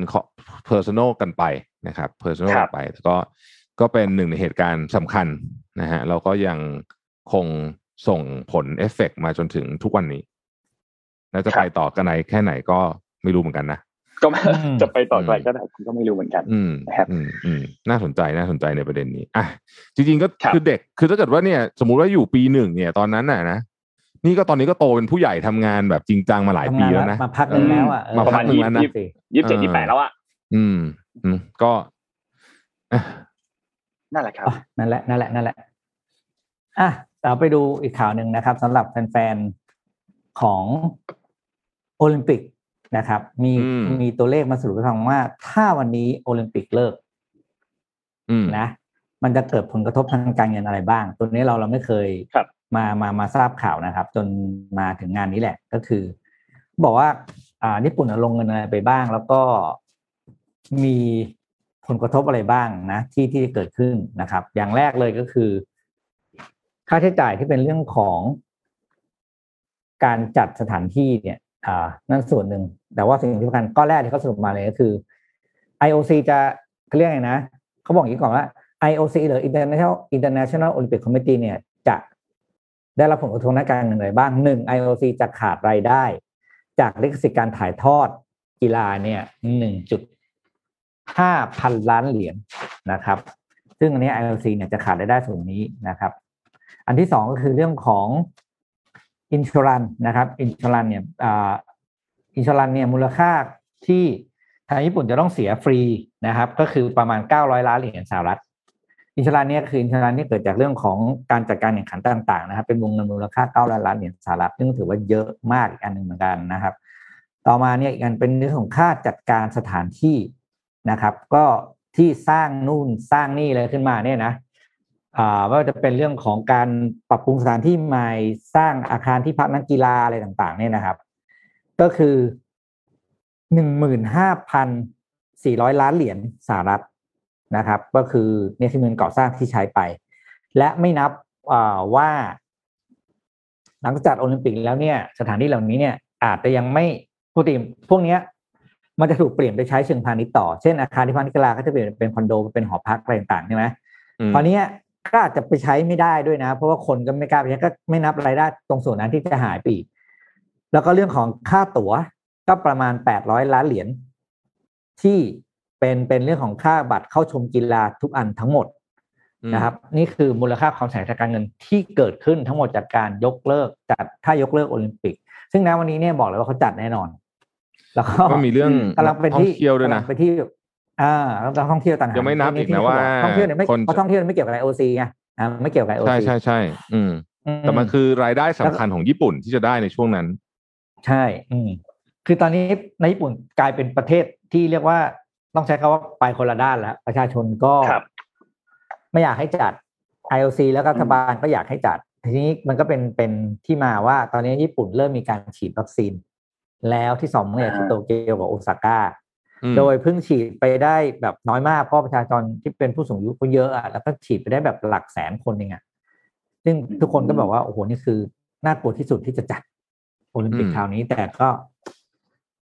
personal กันไปนะครับ personal กันไปแล้วก็ก็เป็นหนึ่งในเหตุการณ์สำคัญนะฮะเราก็ยังคงส่งผลเอฟเฟกต์มาจนถึงทุกวันนี้แล้วจะไปต่อกันไหนแค่ไหนก็ไม่รู้เหมือนกันนะก็จะไปต่อไกลแค่ไหนก็ไม่รู้เหมือนกันนะครับน่าสนใจน่าสนใจในประเด็นนี้อ่ะจริงๆก็คือเด็กคือถ้าเกิดว่าเนี่ยสมมุติว่าอยู่ปีหนึ่งเนี่ยตอนนั้นน่ะนะนี่ก็ตอนนี้ก็โตเป็นผู้ใหญ่ทำงานแบบจริงจังมาหลายปีแล้วนะมาพักนึงแล้วอ่ะมาพักนึงแล้วนะยี่สิบเจ็ดยี่สิบแปดแล้วอ่ะอืมอืมก็นั่นแหละครับนั่นแหละนั่นแหละนั่นแหละ อ่ะเราไปดูอีกข่าวหนึ่งนะครับสำหรับแฟนๆของโอลิมปิกนะครับมีมีตัวเลขมาสรุปให้ฟังว่าถ้าวันนี้โอลิมปิกเลิกนะมันจะเกิดผลกระทบทางการเงินอะไรบ้างตัวนี้เราเราไม่เคยมามามาทราบข่าวนะครับจนมาถึงงานนี้แหละก็คือบอกว่าอ่าญี่ปุ่นลงเงินอะไรไปบ้างแล้วก็มีผลกระทบอะไรบ้างนะที่ที่เกิดขึ้นนะครับอย่างแรกเลยก็คือค่าใช้จ่ายที่เป็นเรื่องของการจัดสถานที่เนี่ยอ่านั่นส่วนหนึ่งแต่ว่าสิ่งที่สำคัญก้อนแรกที่เขาสรุปมาเลยก็คือ ไอ โอ ซี จะเขาเรียกไงนะเขาบอกอย่างนี้ก่อนว่า ไอ โอ ซี หรือ International International Olympic Committee เนี่ยจะได้รับผลกระทบในการเงินอะไรบ้างหนึ่ง ไอ โอ ซี จะขาดรายได้จากลิขสิทธิ์การถ่ายทอดกีฬาเนี่ย หนึ่งจุดห้าพันล้านเหรียญนะครับซึ่งอันนี้ ไอ โอ ซี เนี่ยจะขาดรายได้ส่วนนี้นะครับอันที่สองก็คือเรื่องของอินชัวรันนะครับอินชัวรันเนี่ยอ่าอินชัวรันเนี่ยมูลค่าที่ทางญี่ปุ่นจะต้องเสียฟรีนะครับก็คือประมาณเก้าร้อยล้านเหรียญสหรัฐอินชัวรันเนี่ยคืออินชัวรันที่เกิดจากเรื่องของการจัดการแข่งขันต่างๆนะครับเป็นวงเงินมูลค่าเก้าร้อยล้านเหรียญสหรัฐซึ่งถือว่าเยอะมากอีกอันนึงเหมือนกันนะครับต่อมาเนี่ยอีกอันเป็นเรื่องของค่าจัดการสถานที่นะครับก็ที่สร้างนู่นสร้างนี่อะไรขึ้นมาเนี่ยนะอ่าว่าจะเป็นเรื่องของการปรับปรุงสถานที่ใหม่สร้างอาคารที่พักนักกีฬาอะไรต่างๆเนี่ยนะครับก็คือ หนึ่งหมื่นห้าพันสี่ร้อยล้านเหรียญสหรัฐนะครับก็คือเนี่ยที่เงินก่อสร้างที่ใช้ไปและไม่นับอ่าว่าหลังจากโอลิมปิกแล้วเนี่ยสถานที่เหล่านี้เนี่ยอาจจะยังไม่ปกติพวกเนี้ยมันจะถูกเปลี่ยนไปใช้เชิงพาณิชย์ต่อเช่นอาคารที่พักนักกีฬาก็จะเปลี่ยนเป็นคอนโดเป็นหอพักอะไรต่างๆใช่ไหมตอนนี้ก็อาจจะไปใช้ไม่ได้ด้วยนะเพราะว่าคนก็ไม่กล้าไปใช้ก็ไม่นับรายได้ตรงส่วนนั้นที่จะหายไปแล้วก็เรื่องของค่าตั๋วก็ประมาณแปดร้อยล้านเหรียญที่เป็นเป็นเรื่องของค่าบัตรเข้าชมกีฬาทุกอันทั้งหมดนะครับนี่คือมูลค่าความเสียหายทางการเงินที่เกิดขึ้นทั้งหมดจากการยกเลิกจัดถ้ายกเลิกโอลิมปิกซึ่งณวันนี้เนี่ยบอกเลยว่าเขาจัดแน่นอนแล้วก็มีเรื่องท่องเที่ยวด้วยนะไปที่อ่าแล้วท่องเที่ยวต่างหากยังไม่นับอีกนะว่าท่องเที่ยวเนี่ยไม่เพราะท่องเที่ยวไม่เกี่ยวกับ ไอ โอ ซี ไงอ่าไม่เกี่ยวกับ ไอ โอ ซี ใช่ใช่อืมแต่มันคือรายได้สำคัญของญี่ปุ่นที่จะได้ในช่วงนั้นใช่อืมคือตอนนี้ในญี่ปุ่นกลายเป็นประเทศที่เรียกว่าต้องใช้คำว่าไปคนละด้านแล้วประชาชนก็ไม่อยากให้จัด ไอ โอ ซี แล้วก็รัฐบาลก็อยากให้จัดทีนี้มันก็เป็นเป็นที่มาว่าตอนนี้ญี่ปุ่นเริ่มมีการฉีดวัคซีนแล้วที่สองเนี่ยที่โตเกียวกับโอซาก้าโดยเพิ่งฉีดไปได้แบบน้อยมากเพราะประชาชนที่เป็นผู้สูงอายุก็เยอะอ่ะแล้วก็ฉีดไปได้แบบหลักแสนคนเองอ่ะซึ่งทุกคนก็บอกว่าโอ้โหนี่คือน่ากลัวที่สุดที่จะจัดโอลิมปิกคราวนี้แต่ก็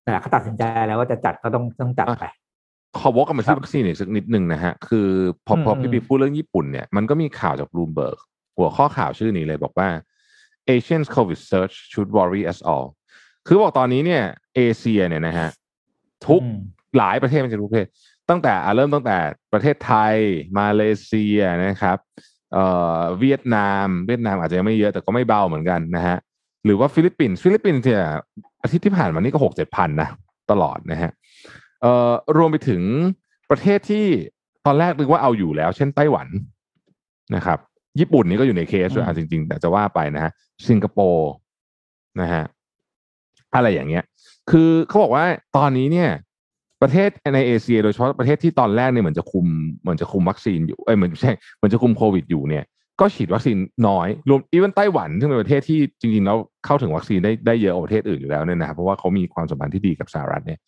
แต่เขาตัดสินใจแล้วว่าจะจัดก็ต้องต้องจัดไปขอวกกลับมาที่วัคซีนอีกสักนิดนึงนะฮะคือพอพอพี่บีพูดเรื่องญี่ปุ่นเนี่ยมันก็มีข่าวจากบลูมเบิร์กหัวข้อข่าวชื่อนี้เลยบอกว่า Asian COVID surge should worry us all คือบอกตอนนี้เนี่ยเอเชียเนี่ยนะฮะทุกหลายประเทศมันจะรู้ประเทศตั้งแต่เริ่มตั้งแต่ประเทศไทยมาเลเซียนะครับเอ่อเวียดนามเวียดนามอาจจะยังไม่เยอะแต่ก็ไม่เบาเหมือนกันนะฮะหรือว่าฟิลิปปินส์ฟิลิปปินส์เนี่ยอาทิตย์ที่ผ่านมานี่ก็ หกเจ็ดพัน นะตลอดนะฮะเอ่อรวมไปถึงประเทศที่ตอนแรกนึกว่าเอาอยู่แล้วเช่นไต้หวันนะครับญี่ปุ่นนี่ก็อยู่ในเคสด้วยจริงๆแต่จะว่าไปนะฮะสิงคโปร์นะฮะอะไรอย่างเงี้ยคือเขาบอกว่าตอนนี้เนี่ยประเทศในเอเชียโดยเฉพาะประเทศที่ตอนแรกเนี่ยเหมือนจะคุมเหมือนจะคุมวัคซีนอยู่เอ้ยเหมือนใช่เหมือนจะคุมโควิดอยู่เนี่ยก็ฉีดวัคซีนน้อยรวมอีเวนไต้หวันซึ่งเป็นประเทศที่จริงๆแล้วเข้าถึงวัคซีนได้ได้เยอะกว่าประเทศอื่นอยู่แล้วเนี่ยนะครับเพราะว่าเขามีความสัมพันธ์ที่ดีกับสหรัฐเนี่ย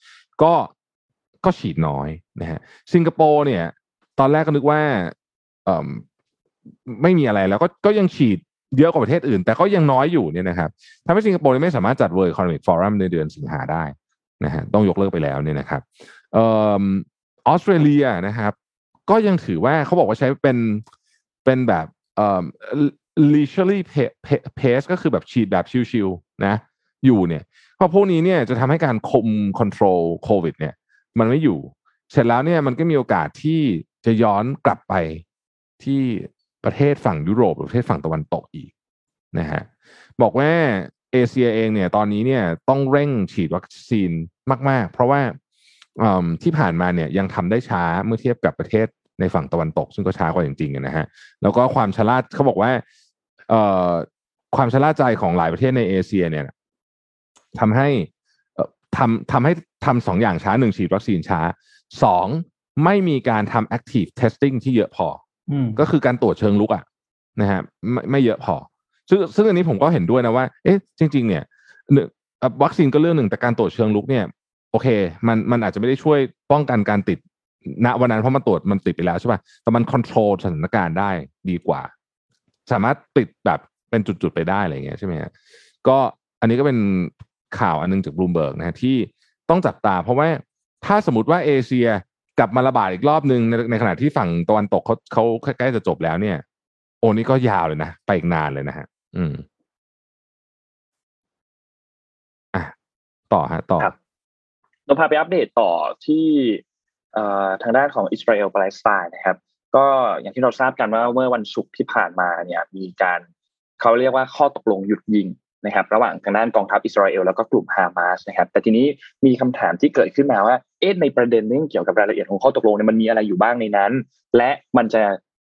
ก็ก็ฉีดน้อยนะฮะสิงคโปร์เนี่ยตอนแรกก็นึกว่าเอ่อไม่มีอะไรแล้วก็ก็ยังฉีดเยอะกว่าประเทศอื่นแต่ก็ยังน้อยอยู่เนี่ยนะครับทำให้สิงคโปร์ไม่สามารถจัด World Economic Forum ในเดือนสิงหาได้นะฮะต้องยกเลิกไปแล้วเนี่ยนะครับออสเตรเลียนะครับก็ยังถือว่าเขาบอกว่าใช้เป็นเป็นแบบเอ่อ leisurely pace ก็คือแบบฉีดแบบชิลๆนะอยู่เนี่ยเพราะพวกนี้เนี่ยจะทำให้การคุม control โควิดเนี่ยมันไม่อยู่เสร็จแล้วเนี่ยมันก็มีโอกาสที่จะย้อนกลับไปที่ประเทศฝั่งยุโรปหรือประเทศฝั่งตะวันตกอีกนะฮะบอกว่าเอเชียเองเนี่ยตอนนี้เนี่ยต้องเร่งฉีดวัคซีนมากๆเพราะว่าที่ผ่านมาเนี่ยยังทำได้ช้าเมื่อเทียบกับประเทศในฝั่งตะวันตกซึ่งก็ช้ากว่าจริงๆนะฮะแล้วก็ความชะล่าเขาบอกว่า ความชะล่าใจของหลายประเทศในเอเชียเนี่ยทำให้ทำทำให้ทำสองอย่างช้าหนึ่งฉีดวัคซีนช้าสองไม่มีการทำ active testing ที่เยอะพอก็คือการตรวจเชิงลุกอ่ะนะฮะไม่ไม่เยอะพอซึ่งซึ่งอันนี้ผมก็เห็นด้วยนะว่าเอ๊ะจริงๆเนี่ยวัคซีนก็เรื่องหนึ่งแต่การตรวจเชิงลุกเนี่ยโอเคมันมันอาจจะไม่ได้ช่วยป้องกันการติดณวันนั้นเพราะมันตรวจมันติดไปแล้วใช่ป่ะแต่มันควบคุมสถานการณ์ได้ดีกว่าสามารถติดแบบเป็นจุดๆไปได้อะไรเงี้ยใช่ไหมฮะก็อันนี้ก็เป็นข่าวอันนึงจากบลูมเบิร์กนะฮะที่ต้องจับตาเพราะว่าถ้าสมมติว่าเอเชียกลับมาระบาดอีกรอบนึงในในขณะที่ฝั่งตะวันตกเขาเขาใกล้จะจบแล้วเนี่ยโอ้นี่ก็ยาวเลยนะไปอีกนานเลยนะฮะอืมอ่ะต่อฮะต่อเราพาไปอัปเดตต่อที่ทางด้านของอิสราเอลปาเลสไตน์นะครับก็อย่างที่เราทราบกันว่าเมื่อวันศุกร์ที่ผ่านมาเนี่ยมีการเขาเรียกว่าข้อตกลงหยุดยิงนะครับระหว่างทางด้านกองทัพอิสราเอลแล้วก็กลุ่มฮามาสนะครับแต่ทีนี้มีคำถามที่เกิดขึ้นมาว่าเอ๊ะในประเด็นเรื่องเกี่ยวกับรายละเอียดของข้อตกลงเนี่ยมันมีอะไรอยู่บ้างในนั้นและมันจะ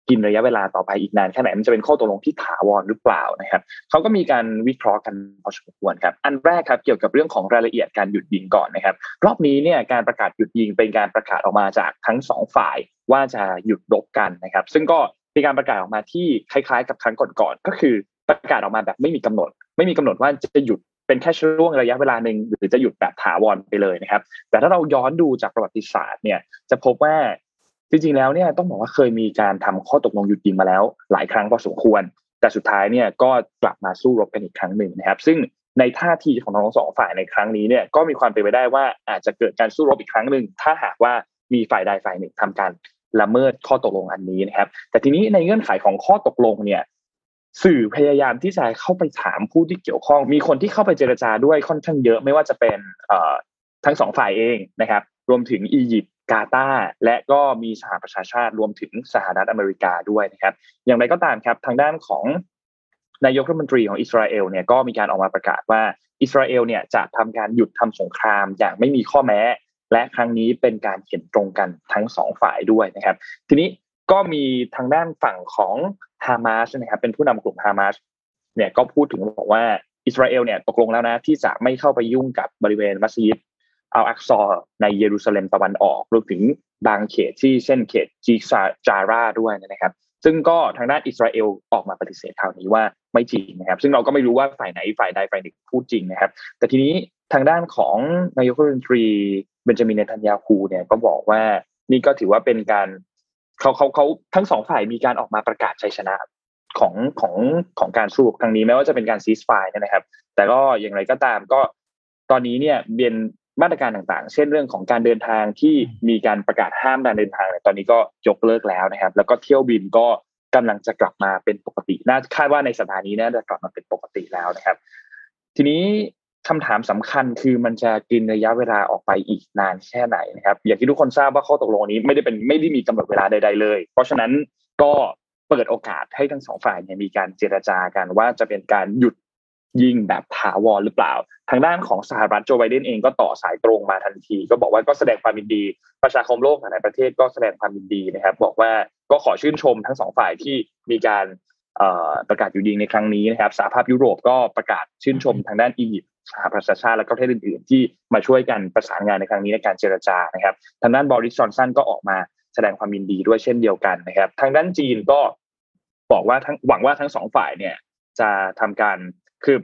กินระยะเวลาต่อไปอีกนานแค่ไหนมันจะเป็นข้อตกลงที่ถาวรหรือเปล่านะครับเขาก็มีการวิเคราะห์กันพอสมควรครับอันแรกครับเกี่ยวกับเรื่องของรายละเอียดการหยุดยิงก่อนนะครับรอบนี้เนี่ยการประกาศหยุดยิงเป็นการประกาศออกมาจากทั้งสองฝ่ายว่าจะหยุดรบกันนะครับซึ่งก็มีการประกาศออกมาที่คล้ายๆกับครั้งก่อนๆก็คือประกาศออกมาแบบไม่มีกำหนดไม่มีกำหนดว่าจะหยุดเป็นแค่ช่วงระยะเวลาหนึ่งหรือจะหยุดแบบถาวรไปเลยนะครับแต่ถ้าเราย้อนดูจากประวัติศาสตร์เนี่ยจะพบว่าจริงๆแล้วเนี่ยต้องบอกว่าเคยมีการทำข้อตกลงหยุดยิงมาแล้วหลายครั้งพอสมควรแต่สุดท้ายเนี่ยก็กลับมาสู้รบกันอีกครั้งหนึ่งนะครับซึ่งในท่าทีของทั้งสองฝ่ายในครั้งนี้เนี่ยก็มีความเป็นไปได้ว่าอาจจะเกิดการสู้รบอีกครั้งหนึ่งถ้าหากว่ามีฝ่ายใดฝ่ายหนึ่งทำการละเมิดข้อตกลงอันนี้นะครับแต่ทีนี้ในเงื่อนไขของข้อตกลงเนี่ยสื่อพยายามที่จะเข้าไปถามผู้ที่เกี่ยวข้องมีคนที่เข้าไปเจรจาด้วยค่อนข้างเยอะไม่ว่าจะเป็นทั้งสองฝ่ายเองนะครับรวมถึงอียิปต์กาตาร์และก็มีสหประชาชาติรวมถึงสหรัฐอเมริกาด้วยนะครับอย่างไรก็ตามครับทางด้านของนายกรัฐมนตรีของอิสราเอลเนี่ยก็มีการออกมาประกาศว่าอิสราเอลเนี่ยจะทำการหยุดทำสงครามอย่างไม่มีข้อแม้และครั้งนี้เป็นการเห็นตรงกันทั้งสองฝ่ายด้วยนะครับทีนี้ก็มีทางด้านฝั่งของฮามาสนะครับเป็นผู้นำกลุ่มฮามาสเนี่ยก็พูดถึงบอกว่าอิสราเอลเนี่ยตกลงแล้วนะที่จะไม่เข้าไปยุ่งกับบริเวณมัสยิดอัลอักซอในเยรูซาเล็มตะวันออกรวมถึงบางเขตที่เช่นเขตจีจาราด้วยนะครับซึ่งก็ทางด้านอิสราเอลออกมาปฏิเสธข่าวนี้ว่าไม่จริงนะครับซึ่งเราก็ไม่รู้ว่าฝ่ายไหนฝ่ายใดฝ่ายหนึ่งพูดจริงนะครับแต่ทีนี้ทางด้านของนายกรัฐมนตรีเบนจามินเนทันยาฮูเนี่ยก็บอกว่านี่ก็ถือว่าเป็นการเขาเขาเขาทั้งสองฝ่ายมีการออกมาประกาศชัยชนะของของของการสู้รบครั้งนี้แม้ว่าจะเป็นการซีสไฟร์นะครับแต่ก็อย่างไรก็ตามก็ตอนนี้เนี่ยเบียนมาตรการต่างๆเช่นเรื่องของการเดินทางที่มีการประกาศห้ามการเดินทางตอนนี้ก็ยกเลิกแล้วนะครับแล้วก็เที่ยวบินก็กำลังจะกลับมาเป็นปกติน่าคาดว่าในสัปดาห์นี้น่าจะกลับมาเป็นปกติแล้วนะครับทีนี้คำถามสำคัญคือมันจะกินระยะเวลาออกไปอีกนานแค่ไหนนะครับอย่างที่ทุกคนทราบว่าข้อตกลงนี้ไม่ได้เป็นไม่ได้มีกำหนดเวลาใดๆเลยเพราะฉะนั้นก็เปิดโอกาสให้ทั้งสองฝ่ายเนี่ยมีการเจรจากันว่าจะเป็นการหยุดยิงแบบถาวรหรือเปล่าทางด้านของสหรัฐโจไบเดนเองก็ต่อสายตรงมาทันทีก็บอกว่าก็แสดงความยินดีประชาคมโลกหลายประเทศก็แสดงความยินดีนะครับบอกว่าก็ขอชื่นชมทั้งสองฝ่ายที่มีการประกาศหยุดยิงในครั้งนี้นะครับสหภาพยุโรปก็ประกาศชื่นชมทางด้านอียิปต์สหประชาชาติและประเทศอื่นๆที่มาช่วยกันประสานงานในครั้งนี้ในการเจรจานะครับทางด้านบอริส จอนสันก็ออกมาแสดงความยินดีด้วยเช่นเดียวกันนะครับทางด้านจีนก็บอกว่าทั้งหวังว่าทั้งสองฝ่ายเนี่ยจะทำการคือ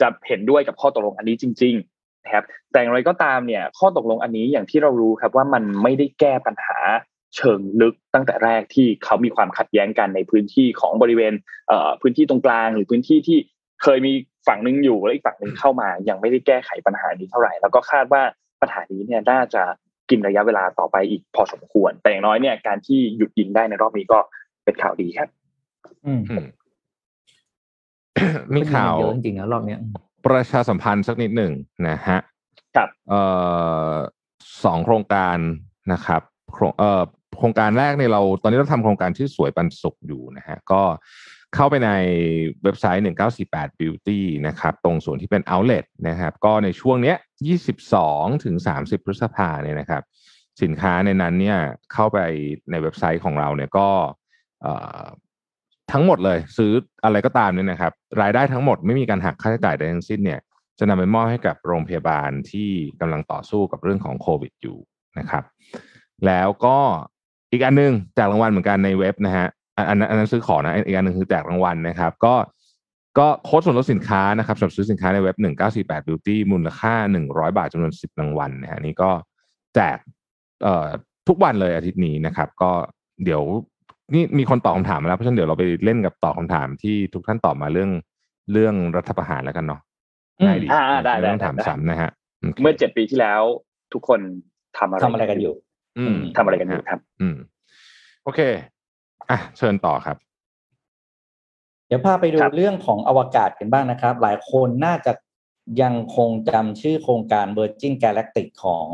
จะเห็นด้วยกับข้อตกลงอันนี้จริงๆนะครับแต่อย่างไรก็ตามเนี่ยข้อตกลงอันนี้อย่างที่เรารู้ครับว่ามันไม่ได้แก้ปัญหาเชิงลึกตั้งแต่แรกที่เขามีความขัดแย้งกันในพื้นที่ของบริเวณเอ่อพื้นที่ตรงกลางหรือพื้นที่ที่เคยมีฝั่งนึงอยู่และอีกฝั่งนึงเข้ามายังไม่ได้แก้ไขปัญหานี้เท่าไหร่แล้วก็คาดว่าปัญหานี้เนี่ยน่าจะกินระยะเวลาต่อไปอีกพอสมควรแต่อย่างน้อยเนี่ยการที่หยุดยิงได้ในรอบนี้ก็เป็นข่าวดีครับอืม มีข่าวจริงๆแล้วรอบนี้ประชาสัมพันธ์สักนิดหนึ่งนะฮะครับเอ่อสองโครงการนะครับเอ่อโครงการแรกเนี่ยเราตอนนี้เราทำโครงการชื่อสวยปันสุขอยู่นะฮะก็เข้าไปในเว็บไซต์หนึ่งเก้าสี่แปด Beauty นะครับตรงส่วนที่เป็น Outlet นะครับก็ในช่วงเนี้ยยี่สิบสองถึงสามสิบพฤษภาคมเนี่ยนะครับสินค้าในนั้นเนี่ยเข้าไปในเว็บไซต์ของเราเนี่ยก็ ทั้งหมดเลยซื้ออะไรก็ตามเนี่ยนะครับรายได้ทั้งหมดไม่มีการหักค่าใช้จ่ายใดทั้งสิ้นเนี่ยจะนำไปมอบให้กับโรงพยาบาลที่กำลังต่อสู้กับเรื่องของโควิดอยู่นะครับแล้วก็อีกอันนึงแจกรางวัลเหมือนกันในเว็บนะฮะอันนั้นซื้อของนะอีกอันนึงคือแจกรางวัลนะครับก็ก็โค้ดส่วนลดสินค้านะครับสำหรับซื้อสินค้าในเว็บหนึ่งเก้าสี่แปด Beauty มูลค่าหนึ่งร้อยบาทจำนวนสิบรางวัลนะฮะนี่ก็แจกเอ่อทุกวันเลยอาทิตย์นี้นะครับก็เดี๋ยวนี่มีคนตอบคำถามมาแล้วเพราะฉะนั้นเดี๋ยวเราไปเล่นกับตอบคำถามที่ทุกท่านตอบมาเรื่องเรื่องรัฐประหารแล้วกันเนาะได้ดิได้ๆต้องถามซ้ำนะฮะเมื่อเจ็ดปีที่แล้วทุกคนทำอะไรกันอยู่ทำอะไรกันอยู่ครับอืมโอเคอ่ะเชิญต่อครับเดี๋ยวพาไปดูเรื่องของอวกาศกันบ้างนะครับหลายคนน่าจะยังคงจำชื่อโครงการ Virgin Galactic ของ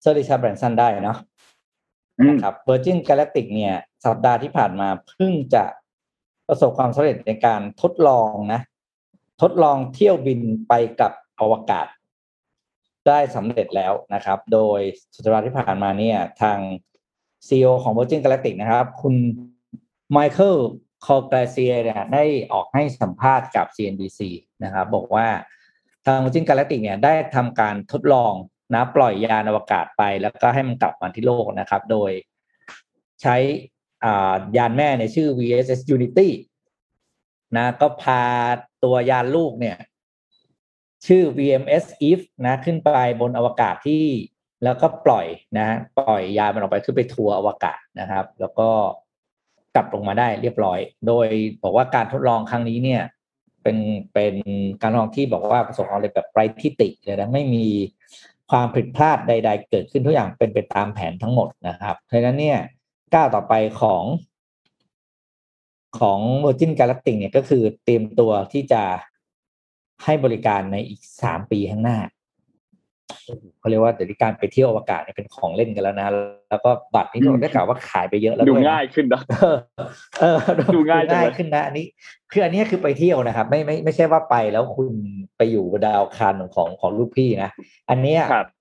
เซอร์ริชาร์ด แบรนสันได้เนาะนะครับ Virgin Galactic เนี่ยสัปดาห์ที่ผ่านมาเพิ่งจะประสบความสำเร็จในการทดลองนะทดลองเที่ยวบินไปกับอวกาศได้สำเร็จแล้วนะครับโดยสัปดาห์ที่ผ่านมาเนี่ยทาง ซี อี โอ ของ Virgin Galactic นะครับคุณ Michael Colglazier เนี่ยได้ออกให้สัมภาษณ์กับ ซี เอ็น บี ซี นะครับบอกว่าทาง Virgin Galactic เนี่ยได้ทำการทดลองนะปล่อยยานอวกาศไปแล้วก็ให้มันกลับมาที่โลกนะครับโดยใช้ยานแม่ในชื่อ วี เอส เอส Unity นะก็พาตัวยานลูกเนี่ยชื่อ วี เอ็ม เอส Eve นะขึ้นไปบนอวกาศที่แล้วก็ปล่อยนะปล่อยยานมันออกไปขึ้นไปทัวร์อวกาศนะครับแล้วก็กลับลงมาได้เรียบร้อยโดยบอกว่าการทดลองครั้งนี้เนี่ยเป็นเป็นการทดลองที่บอกว่าประสบความสำเร็จแบบไร้ที่ติเลยนะไม่มีความผิดพลาดใดๆเกิดขึ้นทุกอย่างเป็นไปตามแผนทั้งหมดนะครับเพราะฉะนั้นเนี่ยก้าวต่อไปของของ Virgin Galactic เนี่ยก็คือเตรียมตัวที่จะให้บริการในอีกสามปีข้างหน้าเขาเรียกว่าเดี๋ยวนี้การไปเที่ยวอวกาศเนี่ยเป็นของเล่นกันแล้วนะแล้วก็บัตรนี่เราได้กล่าวว่าขายไปเยอะแล้วด้วยดูง่ายขึ้นนะเออดูง่ายขึ้นนะอันนี้คืออันนี้คือไปเที่ยวนะครับไม่ไม่ไม่ใช่ว่าไปแล้วคุณไปอยู่บนดาวคานของของลูกพี่นะอันนี้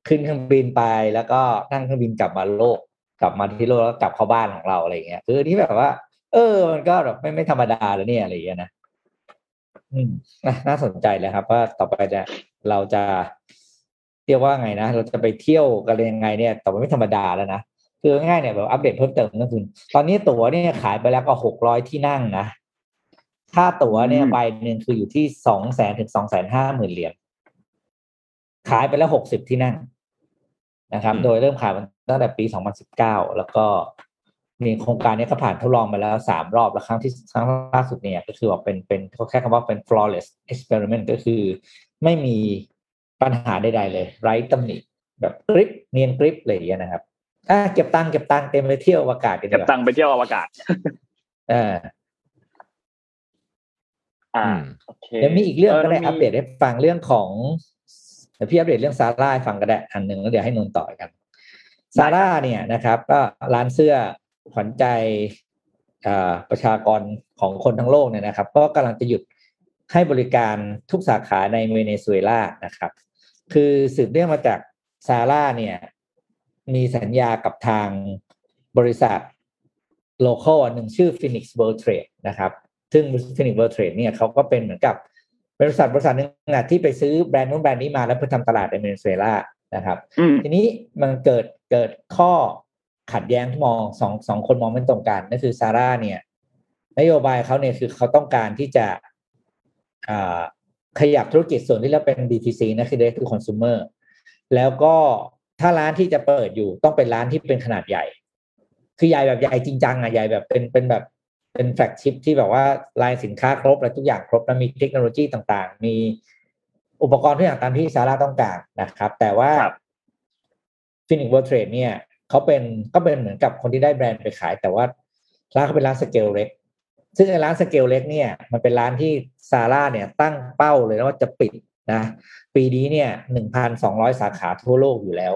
ขึ้นเครื่องบินไปแล้วก็นั่งเครื่องบินกลับมาโลกกลับมาที่โลกแล้วกลับเข้าบ้านของเราอะไรอย่างเงี้ยคือนี่แบบว่าเออมันก็แบบไม่ไม่ธรรมดาแล้วเนี่ยอะไรอย่างเงี้ยนะอืมน่าสนใจเลยครับว่าต่อไปจะเราจะเรียกว่าไงนะเราจะไปเที่ยวกันยังไงเนี่ยแต่มันไม่ธรรมดาแล้วนะคือง่ายเนี่ยแบบอัปเดตเพิ่มเติมก็คือตอนนี้ตั๋วเนี่ยขายไปแล้วก็หกร้อยที่นั่งนะค่าตั๋วเนี่ยใบนึงคืออยู่ที่ สองแสน ถึง สองแสนห้าหมื่น เหรียญขายไปแล้วหกสิบที่นั่งนะครับโดยเริ่มขายตั้งแต่ปีสองพันสิบเก้าแล้วก็มีโครงการนี้ก็ผ่านทดลองมาแล้วสามรอบแล้วครั้งที่ครั้งล่าสุดเนี่ยก็คือว่าเป็นเป็นแค่คำว่าเป็น flawless experiment ก็คือไม่มีปัญหาใดๆเลยไร้ตำหนิแบบกริปเนียนกริปอะไรอย่างเงี้ยนะครับอ่ะเก็บตังค์เก็บตังค์เต็มไปเที่ยวอวกาศกันเก็บตังค์ไปเที่ยวอวกาศเอออ่าโอเคแล้วมีอีกเรื่องก็ได้อัปเดตให้ฟังเรื่องของเดี๋ยวพี่อัปเดตเรื่องซาร่าฟังก็ได้อันนึงแล้วเดี๋ยวให้นนท์ต่อกันซาร่าเนี่ยนะครับก็ร้านเสื้อขวัญใจประชากรของคนทั้งโลกเนี่ยนะครับก็กำลังจะหยุดให้บริการทุกสาขาในเวเนซุเอลานะครับคือสืบเนื่องมาจากซาร่าเนี่ยมีสัญญากับทางบริษัทโลคอลหนึ่งชื่อ Phoenix World Trade นะครับซึ่ง Phoenix World Trade เนี่ยเขาก็เป็นเหมือนกับบริษัทบริษัทนึงนะที่ไปซื้อแบรนด์นู้นแบรนด์นี้มาแล้วเพื่อทำตลาดในเวเนซุเอลานะครับทีนี้มันเกิดเกิดข้อขัดแย้งมองสองสองคนมองไม่ตรงกันนั่นคือซาร่าเนี่ยนโยบายเขาเนี่ยคือเขาต้องการที่จะขยับธุรกิจส่วนที่เราเป็น ดี ที ซี นะคือ Direct to Consumer แล้วก็ถ้าร้านที่จะเปิดอยู่ต้องเป็นร้านที่เป็นขนาดใหญ่คือใหญ่แบบใหญ่จริงจังอ่ะใหญ่แบบเป็นเป็นแบบเป็นแฟลกชิพที่แบบว่าไลน์สินค้าครบและทุกอย่างครบและมีเทคโนโลยีต่างๆมีอุปกรณ์ทุกอย่างตามที่ซาร่าต้องการนะครับแต่ว่า Phoenix World Trade เนี่ยเขาเป็นก็เป็นเหมือนกับคนที่ได้แบรนด์ไปขายแต่ว่าร้านเขาเป็นร้านสเกลเล็กซึ่งร้านสเกลเล็กเนี่ยมันเป็นร้านที่ซาร่าเนี่ยตั้งเป้าเลยนะว่าจะปิดนะปีนี้เนี่ย หนึ่งพันสองร้อย สาขาทั่วโลกอยู่แล้ว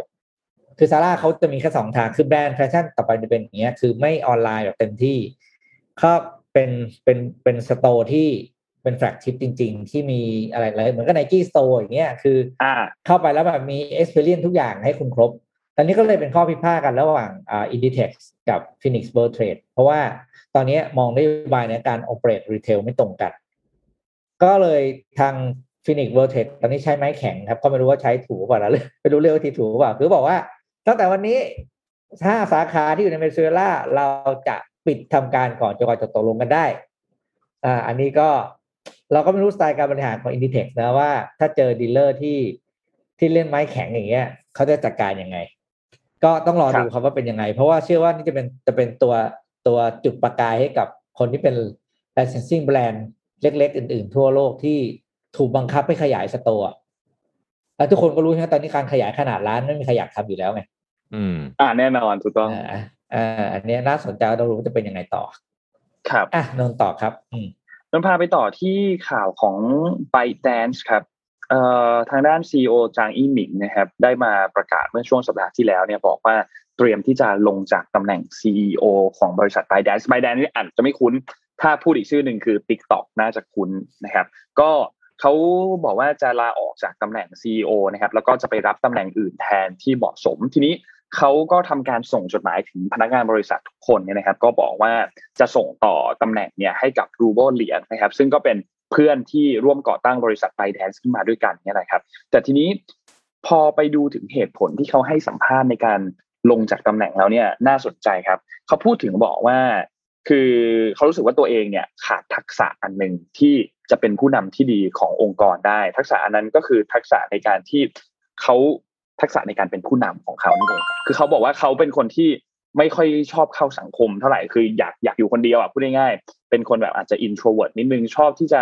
คือซาร่าเขาจะมีแค่สองทางคือแบรนด์แฟชั่นต่อไปจะเป็นอย่างเงี้ยคือไม่ออนไลน์แบบเต็มที่ก็เป็นเป็นเป็นสโตร์ที่เป็นแฟลกชิพจริงๆที่มีอะไรๆเหมือนกับ Nike Store อย่างเงี้ยคือเข้าไปแล้วแบบมี experience ทุกอย่างให้คุณครบ ตอนนี้ก็เลยเป็นข้อพิพาทกันระหว่างอ่า Inditex กับ Phoenix World Trade เพราะว่าตอนนี้มองนโยบายในการ operate retail ไม่ตรงกันก็เลยทาง Phoenix World Trade ตอนนี้ใช้ไม้แข็งครับก็ไม่รู้ว่าใช้ถูกเปล่านะไม่รู้เรียกว่าที่ถูกเปล่าคือบอกว่าตั้งแต่วันนี้ถ้าสาขาที่อยู่ในเวเนซุเอลาเราจะปิดทำการก่อนจนกว่าจะตกลงกันได้อ่าอันนี้ก็เราก็ไม่รู้สไตล์การบริหารของ Inditex นะว่าถ้าเจอดีลเลอร์ที่ที่เล่นไม้แข็งอย่างเงี้ยเขาจะจัดการยังไงก็ต้องรอดูครับว่าเป็นยังไงเพราะว่าเชื่อว่านี่จะเป็นจะเป็นตัวตัวจุดประกายให้กับคนที่เป็น licensing brand เล็กๆอื่นๆทั่วโลกที่ถูกบังคับให้ขยายสโตร์แล้วทุกคนก็รู้ใช่ไหมตอนนี้การขยายขนาดร้านไม่มีใครอยากทำอยู่แล้วไงอืมอ่าแน่นอนถูกต้องอ่าอ่าอันนี้น่าสนใจต้องรู้ว่าจะเป็นยังไงต่อครับอ่ะนนต่อครับอืมนนพาไปต่อที่ข่าวของ ByteDance ครับเอ่อทางด้าน ซี อี โอ จางอี้หมิงนะครับได้มาประกาศเมื่อช่วงสัปดาห์ที่แล้วเนี่ยบอกว่าเตรียมที่จะลงจากตำแหน่ง ซี อี โอ ของบริษัท ByteDance ByteDance นี่อาจจะไม่คุ้นถ้าพูดอีกชื่อหนึ่งคือ TikTok น่าจะคุ้นนะครับก็เขาบอกว่าจะลาออกจากตำแหน่ง ซี อี โอ นะครับแล้วก็จะไปรับตำแหน่งอื่นแทนที่เหมาะสมทีนี้เขาก็ทำการส่งจดหมายถึงพนักงานบริษัททุกคนเนี่ยนะครับก็บอกว่าจะส่งต่อตำแหน่งเนี่ยให้กับ Ruben Liang นะครับซึ่งก็เป็นเพื่อนที่ร่วมก่อตั้งบริษัท ByteDance ขึ้นมาด้วยกันเนี่ยนะครับแต่ทีนี้พอไปดูถึงเหตุผลที่เขาให้สัมภาษณ์ในการลงจากตำแหน่งแล้วเนี่ยน่าสนใจครับเขาพูดถึงบอกว่าคือเขารู้สึกว่าตัวเองเนี่ยขาดทักษะอันนึงที่จะเป็นผู้นำที่ดีขององค์กรได้ทักษะอันนั้นก็คือทักษะในการที่เขาทักษะในการเป็นผู้นำของเขานั่นเองคือเขาบอกว่าเขาเป็นคนที่ไม่ค่อยชอบเข้าสังคมเท่าไหร่คืออยากอยากอยู่คนเดียวอ่ะพูดง่ายๆเป็นคนแบบอาจจะ introvert นิดนึงชอบที่จะ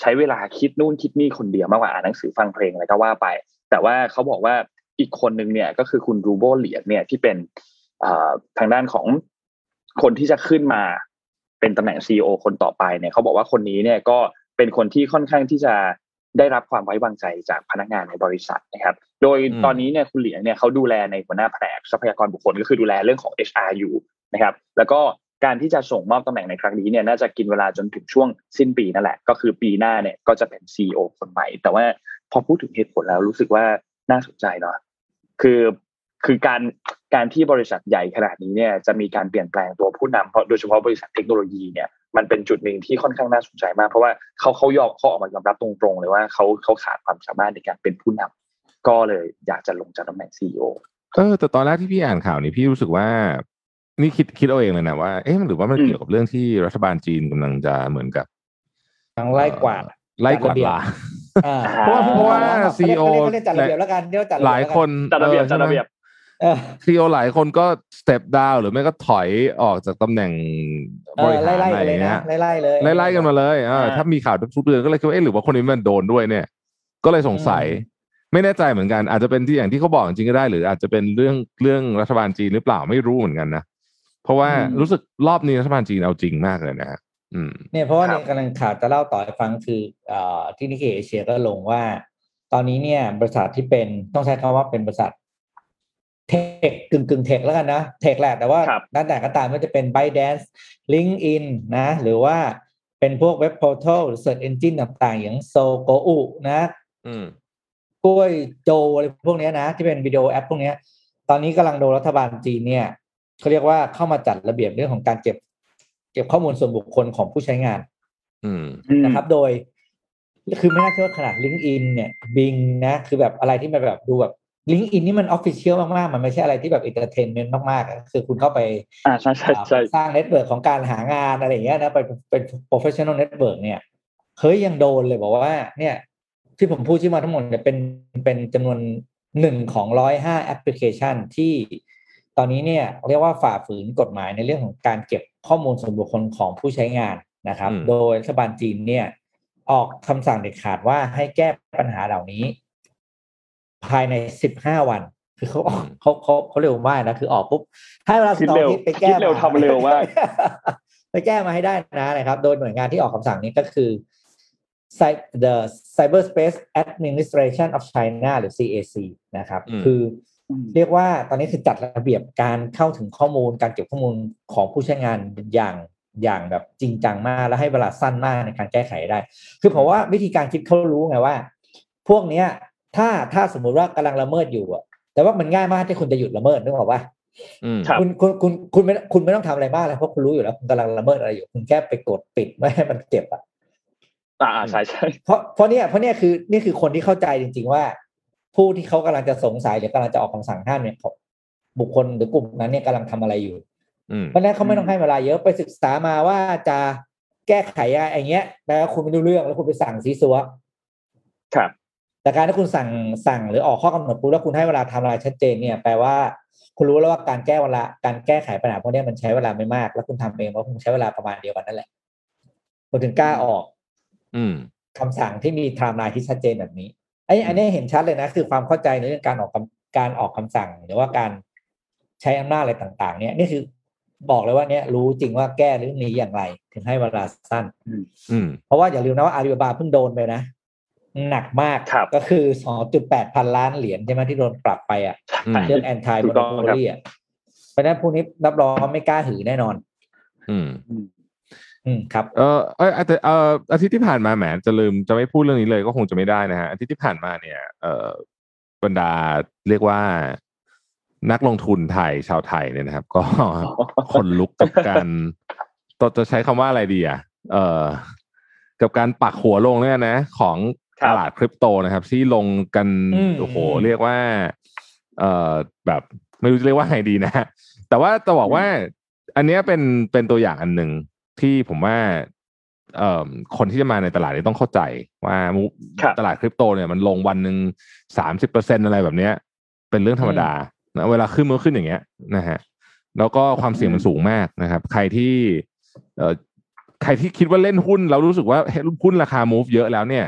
ใช้เวลาคิดนู่นคิดนี่คนเดียวมากกว่าอ่านหนังสือฟังเพลงอะไรก็ว่าไปแต่ว่าเขาบอกว่าอีกคนนึงเนี่ยก็คือคุณรูโบเหลียนเนี่ยที่เป็นเอ่อทางด้านของคนที่จะขึ้นมาเป็นตำแหน่ง ซี อี โอ คนต่อไปเนี่ยเขาบอกว่าคนนี้เนี่ยก็เป็นคนที่ค่อนข้างที่จะได้รับความไว้วางใจจากพนักงานในบริษัทนะครับโดยตอนนี้เนี่ยคุณเหลียงเนี่ยเขาดูแลในหัวหน้าแผนกทรัพยากรบุคคลก็คือดูแลเรื่องของ เอช อาร์ อยู่นะครับแล้วก็การที่จะส่งมอบตำแหน่งในครั้งนี้เนี่ยน่าจะกินเวลาจนถึงช่วงสิ้นปีนั่นแหละก็คือปีหน้าเนี่ยก็จะเป็น ซี อี โอ คนใหม่แต่ว่าพอพูดถึงเหตุผลแล้วรู้สึกว่าน่าสนใจเนาะคือคือการการที่บริษัทใหญ่ขนาดนี้เนี่ยจะมีการเปลี่ยนแปลงตัวผู้นำเพราะโดยเฉพาะบริษัทเทคโนโลยีเนี่ยมันเป็นจุดหนึ่งที่ค่อนข้างน่าสนใจมากเพราะว่าเขาเขายอมเขาออกมายอมรับตรงๆเลยว่าเขาเขาขาดความสามารถในการเป็นผู้นำก็เลยอยากจะลงจากตำแหน่ง ซี อี โอ เออแต่ตอนแรกที่พี่อ่านข่าวนี้พี่รู้สึกว่านี่คิดคิดเอาเองเลยนะว่าเอ๊ะมันหรือว่ามันเกี่ยวกับเรื่องที่รัฐบาลจีนกำลังจะเหมือนกับไล่กวาดไล่กวาดล่ะเพราะว่าเพราะว่า ซี อี โอ หลายคนจัดระเบียบจัดระเบียบซี อี โอ หลายคนก็สเต็ปดาวน์หรือไม่ก็ถอยออกจากตำแหน่งบริหารอะไรเงี้ยไล่ๆเลยไล่ๆกันมาเลยถ้ามีข่าวทุกเดือนก็เลยคิดว่าเอ๊ะหรือว่าคนนี้มันโดนด้วยเนี่ยก็เลยสงสัยไม่แน่ใจเหมือนกันอาจจะเป็นที่อย่างที่เขาบอกจริงก็ได้หรืออาจจะเป็นเรื่องเรื่องรัฐบาลจีนหรือเปล่าไม่รู้เหมือนกันนะเพราะว่ารู้สึกรอบนี้รัฐบาลจีนเอาจริงมากเลยนะฮะเนี่ยเพราะว่าในกำลังข่าวจะเล่าต่อให้ฟังคือที่นิเคเอเชียก็ลงว่าตอนนี้เนี่ยบริษัทที่เป็นต้องใช้คำว่าเป็นบริษัทเทคกึ่งกึ่งเทคแล้วกันนะเทคแหละแต่ว่าด้านไหนก็ตามไม่ว่าจะเป็น ByteDance LinkedIn นะหรือว่าเป็นพวกเว็บพอร์ทัลหรือ Search Engine ต่างๆอย่าง Sogou นะกล้วยโจอะไรพวกนี้นะที่เป็นวิดีโอแอปพวกนี้ตอนนี้กำลังโดนรัฐบาลจีนเนี่ยเขาเรียกว่าเข้ามาจัดระเบียบเรื่องของการเก็บเก็บข้อมูลส่วนบุคคลของผู้ใช้งานนะครับโดยคือไม่น่าเชื่อขนาด LinkedIn เนี่ย Bing นะคือแบบอะไรที่มันแบบดูแบบLinkedIn นี่มัน official มากๆมันไม่ใช่อะไรที่แบบ entertainment มากๆคือคุณเข้าไปสร้าง network ของการหางานอะไรอย่างเงี้ยนะไปเป็น professional network เนี่ยเฮ้ยยังโดนเลยบอกว่าเนี่ยที่ผมพูดที่มาทั้งหมดเนี่ยเป็นเป็นจำนวนหนึ่งของหนึ่งร้อยห้าแอปพลิเคชันที่ตอนนี้เนี่ยเรียกว่าฝ่าฝืนกฎหมายในเรื่องของการเก็บข้อมูลส่วนบุคคลของผู้ใช้งานนะครับโดยรัฐบาลจีนเนี่ยออกคำสั่งเด็ดขาดว่าให้แก้ปัญหาเหล่านี้ภายในสิบห้าวันคือเขาเขาเขาเขาเร็วมากนะคือออกปุ๊บให้เวลาสิบสองอาทิตย์ไปแก้เร็วทำเร็วมากไปแก้มาให้ได้นะนะครับโดยหน่วยงานที่ออกคำสั่งนี้ก็คือ the Cyberspace Administration of China หรือ ซี เอ ซี นะครับคือเรียกว่าตอนนี้คือจัดระเบียบการเข้าถึงข้อมูลการเก็บข้อมูลของผู้ใช้งานอย่างอย่างแบบจริงจังมากและให้เวลาสั้นมากในการแก้ไขได้คือผมว่าวิธีการคิดเขารู้ไงว่าพวกเนี้ยถ้าถ้าสมมุติว่ากำลังละเมิดอยู่อ่ะ แต่ว่ามันง่ายมากที่คุณจะหยุดละเมิดนึกออกป่ะคุณคุณคุณคุณไม่คุณไม่ต้องทำอะไรมากเลยเพราะคุณรู้อยู่แล้วคุณกำลังละเมิดอะไรอยู่คุณแค่ไปกดปิดไม่ให้มันเก็บอ่ะอ่าใช่ใช่เพราะเพราะเนี่ยเพราะเนี่ยคือนี่คือคนที่เข้าใจจริงๆว่าผู้ที่เขากำลังจะสงสัยหรือกำลังจะออกคำสั่งห้ามเนี่ยบุคคลหรือกลุ่มนั้นเนี่ยกำลังทำอะไรอยู่เพราะนั้นเขาไม่ต้องให้เวลาเยอะไปศึกษามาว่าจะแก้ไขอะไรเงี้ยแล้วคุณไม่รู้เรื่องแล้วคุณไปสั่งซีซัวครับแต่การที่คุณสั่งสั่งหรือออกข้อกำหนดปุ๊บแล้วคุณให้เวลาทำอะไรชัดเจนเนี่ยแปลว่าคุณรู้แล้วว่าการแก้เวลาการแก้ไขปัญหาพวกนี้มันใช้เวลาไม่มากแล้วคุณทำเองว่าคุณใช้เวลาประมาณเดียวกันนั่นแหละคุณถึงกล้าออกคำสั่งที่มีไทม์ไลน์ที่ชัดเจนแบบนี้ไอ้อันนี้เห็นชัดเลยนะคือความเข้าใจในเรื่องการออกการออกคำสั่งหรือว่าการใช้อำนาจอะไรต่างๆเนี่ยนี่คือบอกเลยว่าเนี่ยรู้จริงว่าแก้เรื่องนี้อย่างไรถึงให้เวลาสั้นเพราะว่าอย่าลืมนะว่าอาลีบาบาเพิ่งโดนไปนะหนักมากก็คือ สองจุดแปดพันล้านเหรียญใช่ไหมที่โดนปรับไปอ่ะเรื่อง anti monopoly อ่ะเพราะนั้นพวกนี้รับรองไม่กล้าหือแน่นอนอืมอืมครับเออเออแต่เอออาทิตย์ที่ผ่านมาแหมจะลืมจะไม่พูดเรื่องนี้เลยก็คงจะไม่ได้นะฮะอาทิตย์ที่ผ่านมาเนี่ยเออบรรดาเรียกว่านักลงทุนไทยชาวไทยเนี่ยนะครับก็ขนลุกกับการต้องจะใช้คำว่าอะไรดีอ่ะเออกับการปักหัวลงเนี่ยนะของตลาดคริปโตนะครับที่ลงกันโอ้โหเรียกว่าเอ่อแบบไม่รู้จะเรียกว่าไงดีนะแต่ว่าจะบอกว่าอันเนี้ยเป็นเป็นตัวอย่างอันหนึ่งที่ผมว่าเอ่อคนที่จะมาในตลาดนี้ต้องเข้าใจว่าตลาดคริปโตเนี่ยมันลงวันนึง สามสิบเปอร์เซ็นต์ อะไรแบบเนี้ยเป็นเรื่องธรรมดานะเวลาขึ้นมันขึ้นอย่างเงี้ยนะฮะแล้วก็ความเสี่ยงมันสูงมากนะครับใครที่เอ่อใครที่คิดว่าเล่นหุ้นแล้วรู้สึกว่าหุ้นราคา move เยอะแล้วเนี่ย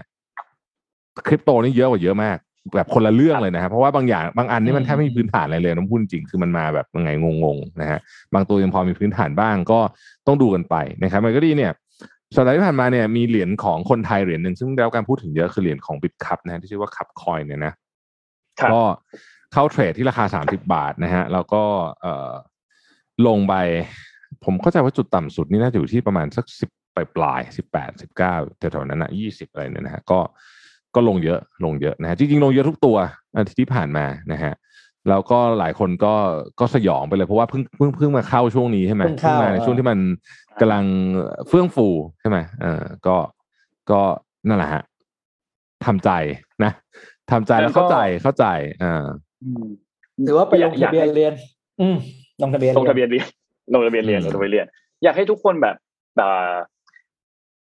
คริปโตนี่เยอะกว่าเยอะมากแบบคนละเรื่องเลยนะครับเพราะว่าบางอย่างบางอันนี่มันแทบไม่มีพื้นฐานอะไรเลยน้ำพุ่นจริงคือมันมาแบบยังไงงงๆนะฮะบางตัวยังพอมีพื้นฐานบ้างก็ต้องดูกันไปนะครับมันก็ดีเนี่ยสัปดาห์ที่ผ่านมาเนี่ยมีเหรียญของคนไทยเหรียญนึงซึ่งได้รับการพูดถึงเยอะคือเหรียญของ Bitkub นะที่ชื่อว่า Kubcoin เนี่ยนะก็เข้าเทรดที่ราคาสามสิบบาทนะฮะแล้วก็เอ่อลงไปผมเข้าใจว่าจุดต่ำสุดนี่น่าจะอยู่ที่ประมาณสักสิบปลายๆ สิบแปด สิบเก้าแถวๆนั้นน่ะยี่สิบอะไรเนี่ยนะฮะก็ก็ลงเยอะลงเยอะนะฮะจริงๆลงเยอะทุกตัวอาทิตย์ที่ผ่านมานะฮะแล้วก็หลายคนก็ก็สยองไปเลยเพราะว่าเพิ่งเพิ่งเพิ่งมาเข้าช่วงนี้ใช่ไหมเพิ่งมาในช่วงที่มันกำลังเฟื่องฟูใช่ไหมเออก็ก็นั่นแหละฮะทำใจนะทำใจแล้วเข้าใจเข้าใจอ่าหรือว่าไปลงทะเบียนเรียนอืมลงทะเบียนลงทะเบียนเรียนลงทะเบียนเรียนลงทะเบียนเรียนอยากให้ทุกคนแบบ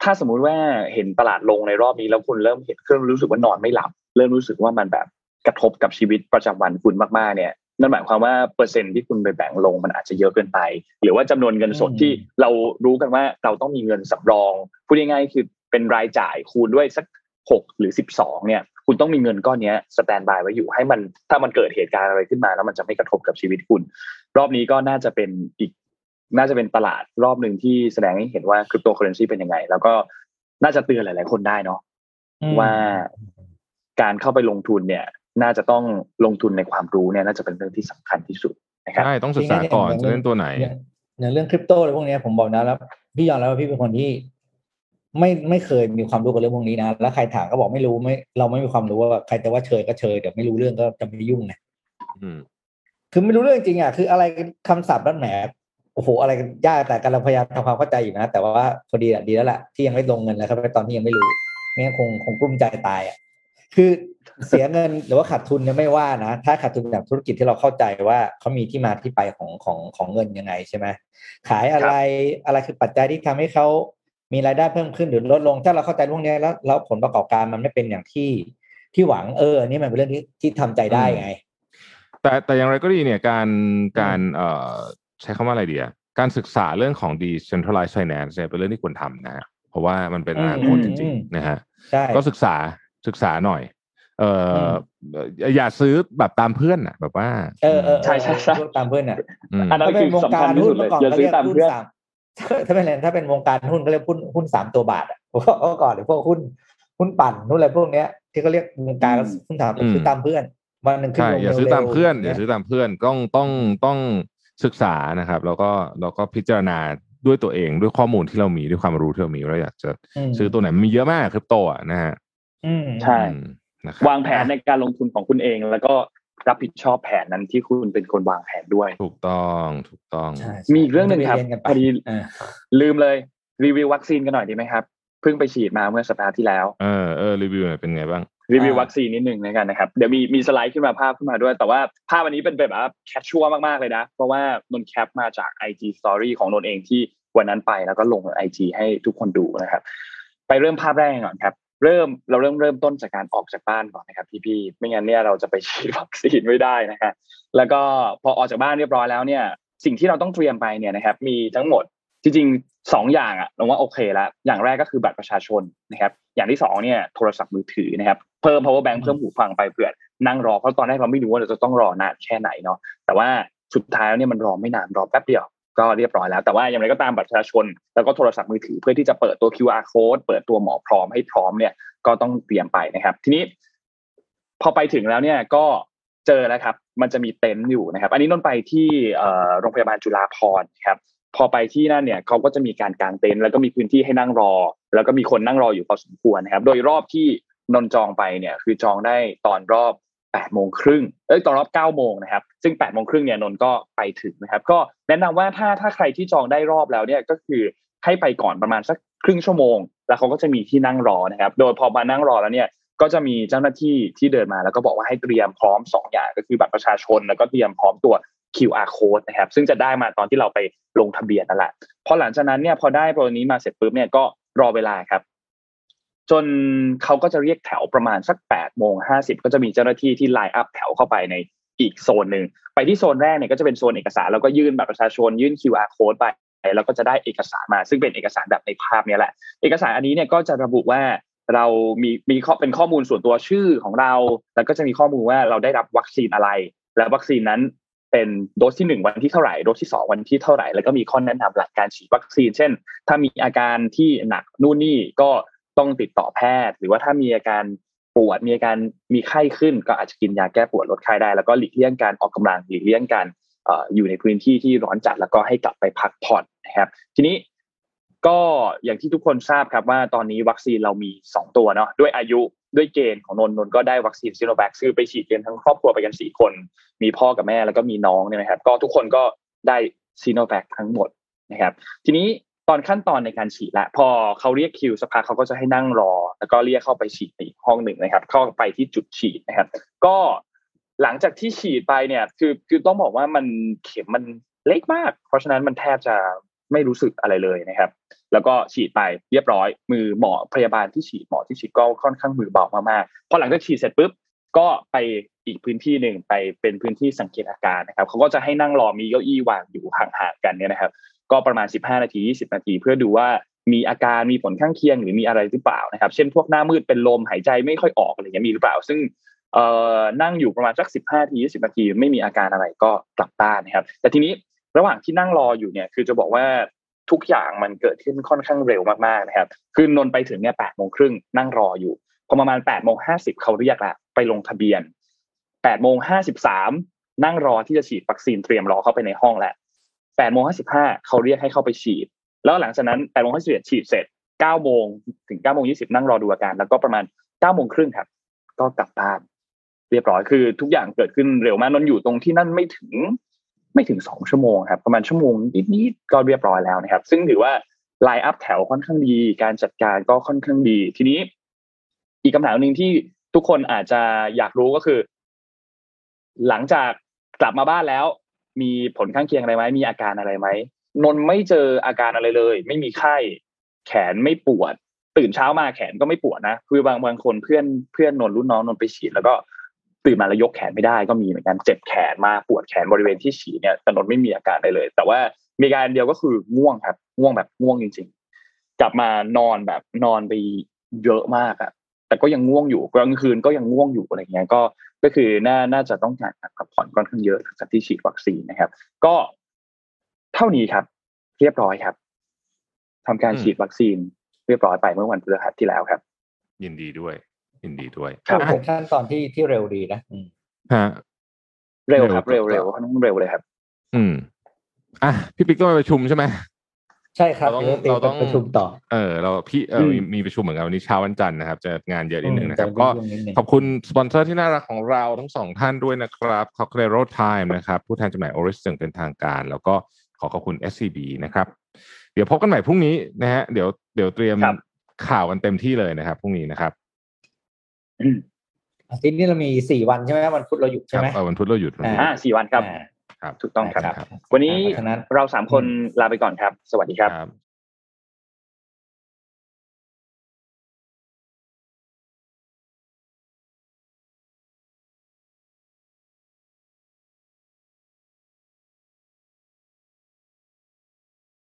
ถ้าสมมุติว่าเห็นตลาดลงในรอบนี้แล้วคุณเริ่มเห็นเครื่องรู้สึกว่านอนไม่หลับเริ่มรู้สึกว่ามันแบบกระทบกับชีวิตประจำวันคุณมากๆเนี่ยนั่นหมายความว่าเปอร์เซ็นต์ที่คุณไปแบ่งลงมันอาจจะเยอะเกินไปหรือว่าจำนวนเงินสดที่เรารู้กันว่าเราต้องมีเงินสำรองพูดง่ายๆคือเป็นรายจ่ายคูณด้วยสักหกหรือสิบสองเนี่ยคุณต้องมีเงินก้อนนี้สแตนบายไว้อยู่ให้มันถ้ามันเกิดเหตุการณ์อะไรขึ้นมาแล้วมันจะไม่กระทบกับชีวิตคุณรอบนี้ก็น่าจะเป็นอีกน่าจะเป็นตลาดรอบหนึ่งที่แสดงให้เห็นว่าคริปโตเคอเรนซีเป็นยังไงแล้วก็น่าจะเตือนหลายๆคนได้เนาะว่าการเข้าไปลงทุนเนี่ยน่าจะต้องลงทุนในความรู้เนี่ยน่าจะเป็นเรื่องที่สำคัญที่สุดนะครับใช่ต้องศึกษาก่อนจะเล่นตัวไหนในเรื่องคริปโตอะไรพวกนี้ผมบอกนะแล้วพี่ยอมแล้วว่าพี่เป็นคนที่ไม่ไม่เคยมีความรู้กับเรื่องพวกนี้นะแล้วใครถามก็บอกไม่รู้ไม่เราไม่มีความรู้ว่าใครจะว่าเชยก็เชยแต่ไม่รู้เรื่องก็จะไม่ยุ่งนะคือไม่รู้เรื่องจริงอ่ะคืออะไรคำศัพท์นั่นแหมโอ้โหอะไรกันยากแต่กำลังพยายามทำความเข้าใจอยู่นะแต่ว่าพอดีอ่ะดีแล้วแหละที่ยังไม่ลงเงินแล้วครับตอนที่ยังไม่รู้ไม่งั้นคงคงกลุ้มใจตายอ่ะคือเสียเงินหรือว่าขาดทุนเนี่ยไม่ว่านะถ้าขาดทุนจากธุรกิจที่เราเข้าใจว่าเขามีที่มาที่ไปของของของเงินยังไงใช่ไหมขายอะไรอะไรคือปัจจัยที่ทำให้เขามีรายได้เพิ่มขึ้นหรือลดลงถ้าเราเข้าใจพวกนี้แล้วแล้วผลประกอบการมันไม่เป็นอย่างที่ที่หวังเอออันนี้มันเป็นเรื่องที่ที่ทำใจได้ไงแต่แต่อย่างไรก็ดีเนี่ยการการเอ่อใช้คำว่าอะไรดีอ่ะการศึกษาเรื่องของ decentralized finance เนี่ยเป็นเรื่องที่ควรทำนะฮะเพราะว่ามันเป็นอนาคตจริงๆนะฮะก็ศึกษาศึกษาหน่อยเอ่ออย่าซื้อแบบตามเพื่อนน่ะแบบว่าเออๆใช่ๆๆตามเพื่อนน่ะอันนั้นคือสำคัญที่สุดเลยอย่าซื้อตามเพื่อนถ้าเป็นถ้าเป็นวงการหุ้นก็เรียกหุ้นหุ้นสามตัวบาทอ่ะเพราะก่อนพวกหุ้นหุ้นปั่นหุ้นอะไรพวกเนี้ยที่เขาเรียกวงการหุ้นสามตัวซื้อตามเพื่อนวันนึงขึ้นลงอย่าซื้อตามเพื่อนอย่าซื้อตามเพื่อนต้องต้องต้องศึกษานะครับแล้วก็แล้วก็พิจารณาด้วยตัวเองด้วยข้อมูลที่เรามีด้วยความรู้ที่เรามีเราอยากจะซื้อตัวไหนมันมีเยอะมากคริปโตอ่ะนะฮะใช่วางแผนในการลงทุนของคุณเองแล้วก็ รับผิดชอบแผนนั้นที่คุณเป็นคนวางแผนด้วยถูกต้องถูกต้องมีอีกเรื่องนึงครับพอดีลืมเลยรีวิววัคซีนกันหน่อยดีไหมครับเพิ่งไปฉีดมาเมื่อสัปดาห์ที่แล้วเออเออรีวิวหน่อยเป็นไงบ้างรีวิววัคซีนนิดนึงแล้วกันนะครับเดี๋ยวมีมีสไลด์ขึ้นมาภาพขึ้นมาด้วยแต่ว่าภาพวันนี้เป็นแบบว่าแคชชัวร์มากๆเลยนะเพราะว่านนแคปมาจาก ไอ จี Story ของนนเองที่วันนั้นไปแล้วก็ลงใน ไอ จี ให้ทุกคนดูนะครับไปเริ่มภาพแรกก่อนครับเริ่มเราเริ่มเริ่มต้นจากการออกจากบ้านก่อนนะครับพี่ๆไม่งั้นเนี่ยเราจะไปฉีดวัคซีนไม่ได้นะฮะแล้วก็พอออกจากบ้านเรียบร้อยแล้วเนี่ยสิ่งที่เราต้องเตรียมไปเนี่ยนะครับมีทั้งหมดจริงๆสองอย่างอ่ะผมว่าโอเคละอย่างแรกก็คือบัตรประชาชนนะครับอย่างที่สองเนี่ยโทรศัพท์มือถือนะครับเพิ่ม power bank เพิ่มหูฟังไปเผื่อนั่งรอเพราะตอนแรกเราไม่รู้ว่าเราจะต้องรอนานแค่ไหนเนาะแต่ว่าสุดท้ายแล้วเนี่ยมันรอไม่นานรอแป๊บเดียวก็เรียบร้อยแล้วแต่ว่าอย่างไรก็ตามบัตรประชาชนแล้วก็โทรศัพท์มือถือเพื่อที่จะเปิดตัว คิว อาร์ code เปิดตัวหมอพร้อมให้พร้อมเนี่ยก็ต้องเตรียมไปนะครับทีนี้พอไปถึงแล้วเนี่ยก็เจอแล้วครับมันจะมีเต็นท์อยู่นะครับอันนี้นนไปที่เอ่อโรงพยาบาลจุฬาภรณ์ครับพอไปที่นั่นเนี่ยเขาก็จะมีการกางเต็นท์แล้วก็มีพื้นที่ให้นั่งรอแล้วก็มีคนนั่งรออยู่พอสมควรนะครับโดยรอบที่นนจองไปเนี่ยคือจองได้ตอนรอบแปดโมงครึ่งเอ้ยตอนรอบเก้าโมงนะครับซึ่งแปดโมงครึ่งเนี่ยนนก็ไปถึงนะครับก็แนะนำว่าถ้าถ้าใครที่จองได้รอบแล้วเนี่ยก็คือให้ไปก่อนประมาณสักครึ่งชั่วโมงแล้วเขาก็จะมีที่นั่งรอนะครับโดยพอมานั่งรอแล้วเนี่ยก็จะมีเจ้าหน้าที่ที่เดินมาแล้วก็บอกว่าให้เตรียมพร้อมสองอย่างก็คือบัตรประชาชนแล้วก็เตรียมพร้อมตัว คิว อาร์ code นะครับซึ่งจะได้มาตอนที่เราไปลงทะเบียนนั่นแหละพอหลังจากนั้นเนี่ยพอได้ตัวนี้มาเสร็จปุ๊บเนี่ยก็รอเวลาครับจนเขาก็จะเรียกแถวประมาณสัก แปดโมงห้าสิบ ก็จะมีเจ้าหน้าที่ที่ไลน์อัพแถวเข้าไปในอีกโซนนึงไปที่โซนแรกเนี่ยก็จะเป็นโซนเอกสารแล้วก็ยื่นบัตรประชาชนยื่น คิว อาร์ code ไปแล้วก็จะได้เอกสารมาซึ่งเป็นเอกสารแบบในภาพนี้แหละเอกสารอันนี้เนี่ยก็จะระบุว่าเรามีมีเป็นข้อมูลส่วนตัวชื่อของเราแล้วก็จะมีข้อมูลว่าเราได้รับวัคซีนอะไรและวัคซีนนั้นเป็นโดสที่หนึ่งวันที่เท่าไหร่โดสที่สองวันที่เท่าไหร่แล้วก็มีข้อแนะนำหลักการฉีดวัคซีนเช่นถ้ามีอาการที่หนักนู่นนี่ก็ต้องติดต่อแพทย์หรือว่าถ้ามีอาการปวดมีอาการมีไข้ขึ้นก็อาจจะกินยาแก้ปวดลดไข้ได้แล้วก็หลีกเลี่ยงการออกกำลังหลีกเลี่ยงการเอ่ออยู่ในพื้นที่ที่ร้อนจัดแล้วก็ให้กลับไปพักผ่อนนะครับทีนี้ก็อย่างที่ทุกคนทราบครับว่าตอนนี้วัคซีนเรามีสองตัวเนาะด้วยอายุด้วยเกณฑ์ของนนนนก็ได้วัคซีน Sinovac ซื้อไปฉีดกันทั้งครอบครัวไปกันสี่คนมีพ่อกับแม่แล้วก็มีน้องเนี่ยนะครับก็ทุกคนก็ได้ Sinovac ทั้งหมดนะครับทีนี้ตอนขั้นตอนในการฉีดละพอเขาเรียกคิวสักพักเขาก็จะให้นั่งรอแล้วก็เรียกเข้าไปฉีดในห้องหนึ่งนะครับเข้าไปที่จุดฉีดนะครับก็หลังจากที่ฉีดไปเนี่ยคือคือต้องบอกว่ามันเข็มมันเล็กมากเพราะฉะนั้นมันแทบจะไม่รู้สึกอะไรเลยนะครับแล้วก็ฉีดไปเรียบร้อยมือหมอพยาบาลที่ฉีดหมอที่ฉีดก็ค่อนข้างมือเบามากๆพอหลังจากฉีดเสร็จปุ๊บก็ไปอีกพื้นที่นึงไปเป็นพื้นที่สังเกตอาการนะครับเขาก็จะให้นั่งรอมีเก้าอี้วางอยู่ห่างๆกันเนี่ยนะครับก็ประมาณสิบห้านาทียี่สิบนาทีเพื่อดูว่ามีอาการมีผลข้างเคียงหรือมีอะไรหรือเปล่านะครับเช่นพวกหน้ามืดเป็นลมหายใจไม่ค่อยออกอะไรอย่างเงี้ยมีหรือเปล่าซึ่งเอ่อนั่งอยู่ประมาณสักสิบห้าทียี่สิบนาทีไม่มีอาการอะไรก็กลับบ้านนะครับแต่ทีนี้ระหว่างที่นั่งรออยู่เนี่ยคือจะบอกว่าทุกอย่างมันเกิดขึ้นค่อนข้างเร็วมากๆนะครับคือนนไปถึงเนี่ย แปดโมงครึ่ง นั่งรออยู่พอประมาณ แปดโมงห้าสิบ เขาเรียกละไปลงทะเบียน แปดโมงห้าสิบสาม นั่งรอที่จะฉีดวัคซีนเตรียมรอเข้าไปในห้องละแปดโมงห้าสิบห้า เขาเรียกให้เข้าไปฉีดแล้วหลังจากนั้น แปดโมงห้าสิบเอ็ด ฉีดเสร็จ เก้าโมง ถึง เก้าโมงยี่สิบ นั่งรอดูอาการแล้วก็ประมาณ เก้าโมงครึ่ง ครับก็กลับบ้านเรียบร้อยคือทุกอย่างเกิดขึ้นเร็วมากนนอยู่ตรงที่นั่นไม่ถึงไม่ถึงสองชั่วโมงครับประมาณชั่วโมงนิดๆก็เรียบร้อยแล้วนะครับซึ่งถือว่าไลน์อัพแถวค่อนข้างดีการจัดการก็ค่อนข้างดีทีนี้อีกคำถามนึงที่ทุกคนอาจจะอยากรู้ก็คือหลังจากกลับมาบ้านแล้วมีผลข้างเคียงอะไรไหมมีอาการอะไรไหมนนไม่เจออาการอะไรเลยไม่มีไข้แขนไม่ปวดตื่นเช้ามาแขนก็ไม่ปวดนะคือบางบางคนเพื่อนเพื่อนนนรุ่นน้องนนไปฉีดแล้วก็ตื่นมาแล้วยกแขนไม่ได้ก็มีเหมือนกันเจ็บแขนมาปวดแขนบริเวณที่ฉีดเนี่ยแต่นนไม่มีอาการอะไรเลยแต่ว่ามีการเดียวก็คือง่วงครับง่วงแบบง่วงจริงๆกลับมานอนแบบนอนไปเยอะมากอะแต่ก็ยังง่วงอยู่กลางคืนก็ยังง่วงอยู่อะไรเงี้ยก็ก็คือน่าน่าจะต้องการการพักผ่อนค่อนข้างเยอะจากที่ฉีดวัคซีนนะครับก็เท่านี้ครับเรียบร้อยครับทำการฉีดวัคซีนเรียบร้อยไปเมื่อวันพฤหัสที่แล้วครับยินดีด้วยยินดีด้วยครับผมขั้นตอนที่ที่เร็วดีนะฮะเร็วครับเร็วเร็วค่อนข้างเร็วเลยครับอืมอ่ะพี่ปิ๊กต้องไปประชุมใช่ไหม ใช่ครับเราต้องประชุมต่อเออเราพี่เออมีประชุมเหมือนกันวันนี้เช้าวันจันทร์นะครับจะงานเยอะนิดนึงนะครับก็ขอบคุณสปอนเซอร์ที่น่ารักของเราทั้งสองท่านด้วยนะครับCelero Timeนะครับผู้แทนจำหน่าย Oris อย่างเป็นทางการแล้วก็ขอขอบคุณ เอส ซี บี นะครับเดี๋ยวพบกันใหม่พรุ่งนี้นะฮะเดี๋ยวเดี๋ยวเตรียมข่าวกันเต็มที่เลยนะครับพรุ่งนี้นะครับอาทิตย์นี้เรามีสี่วันใช่ไหมวันพุธเราหยุดใช่ไหมวันพุธเราหยุดอ่าสี่วันครับถูกต้องครับวันนี้เราสามคนลาไปก่อนครับสวัสดีครับ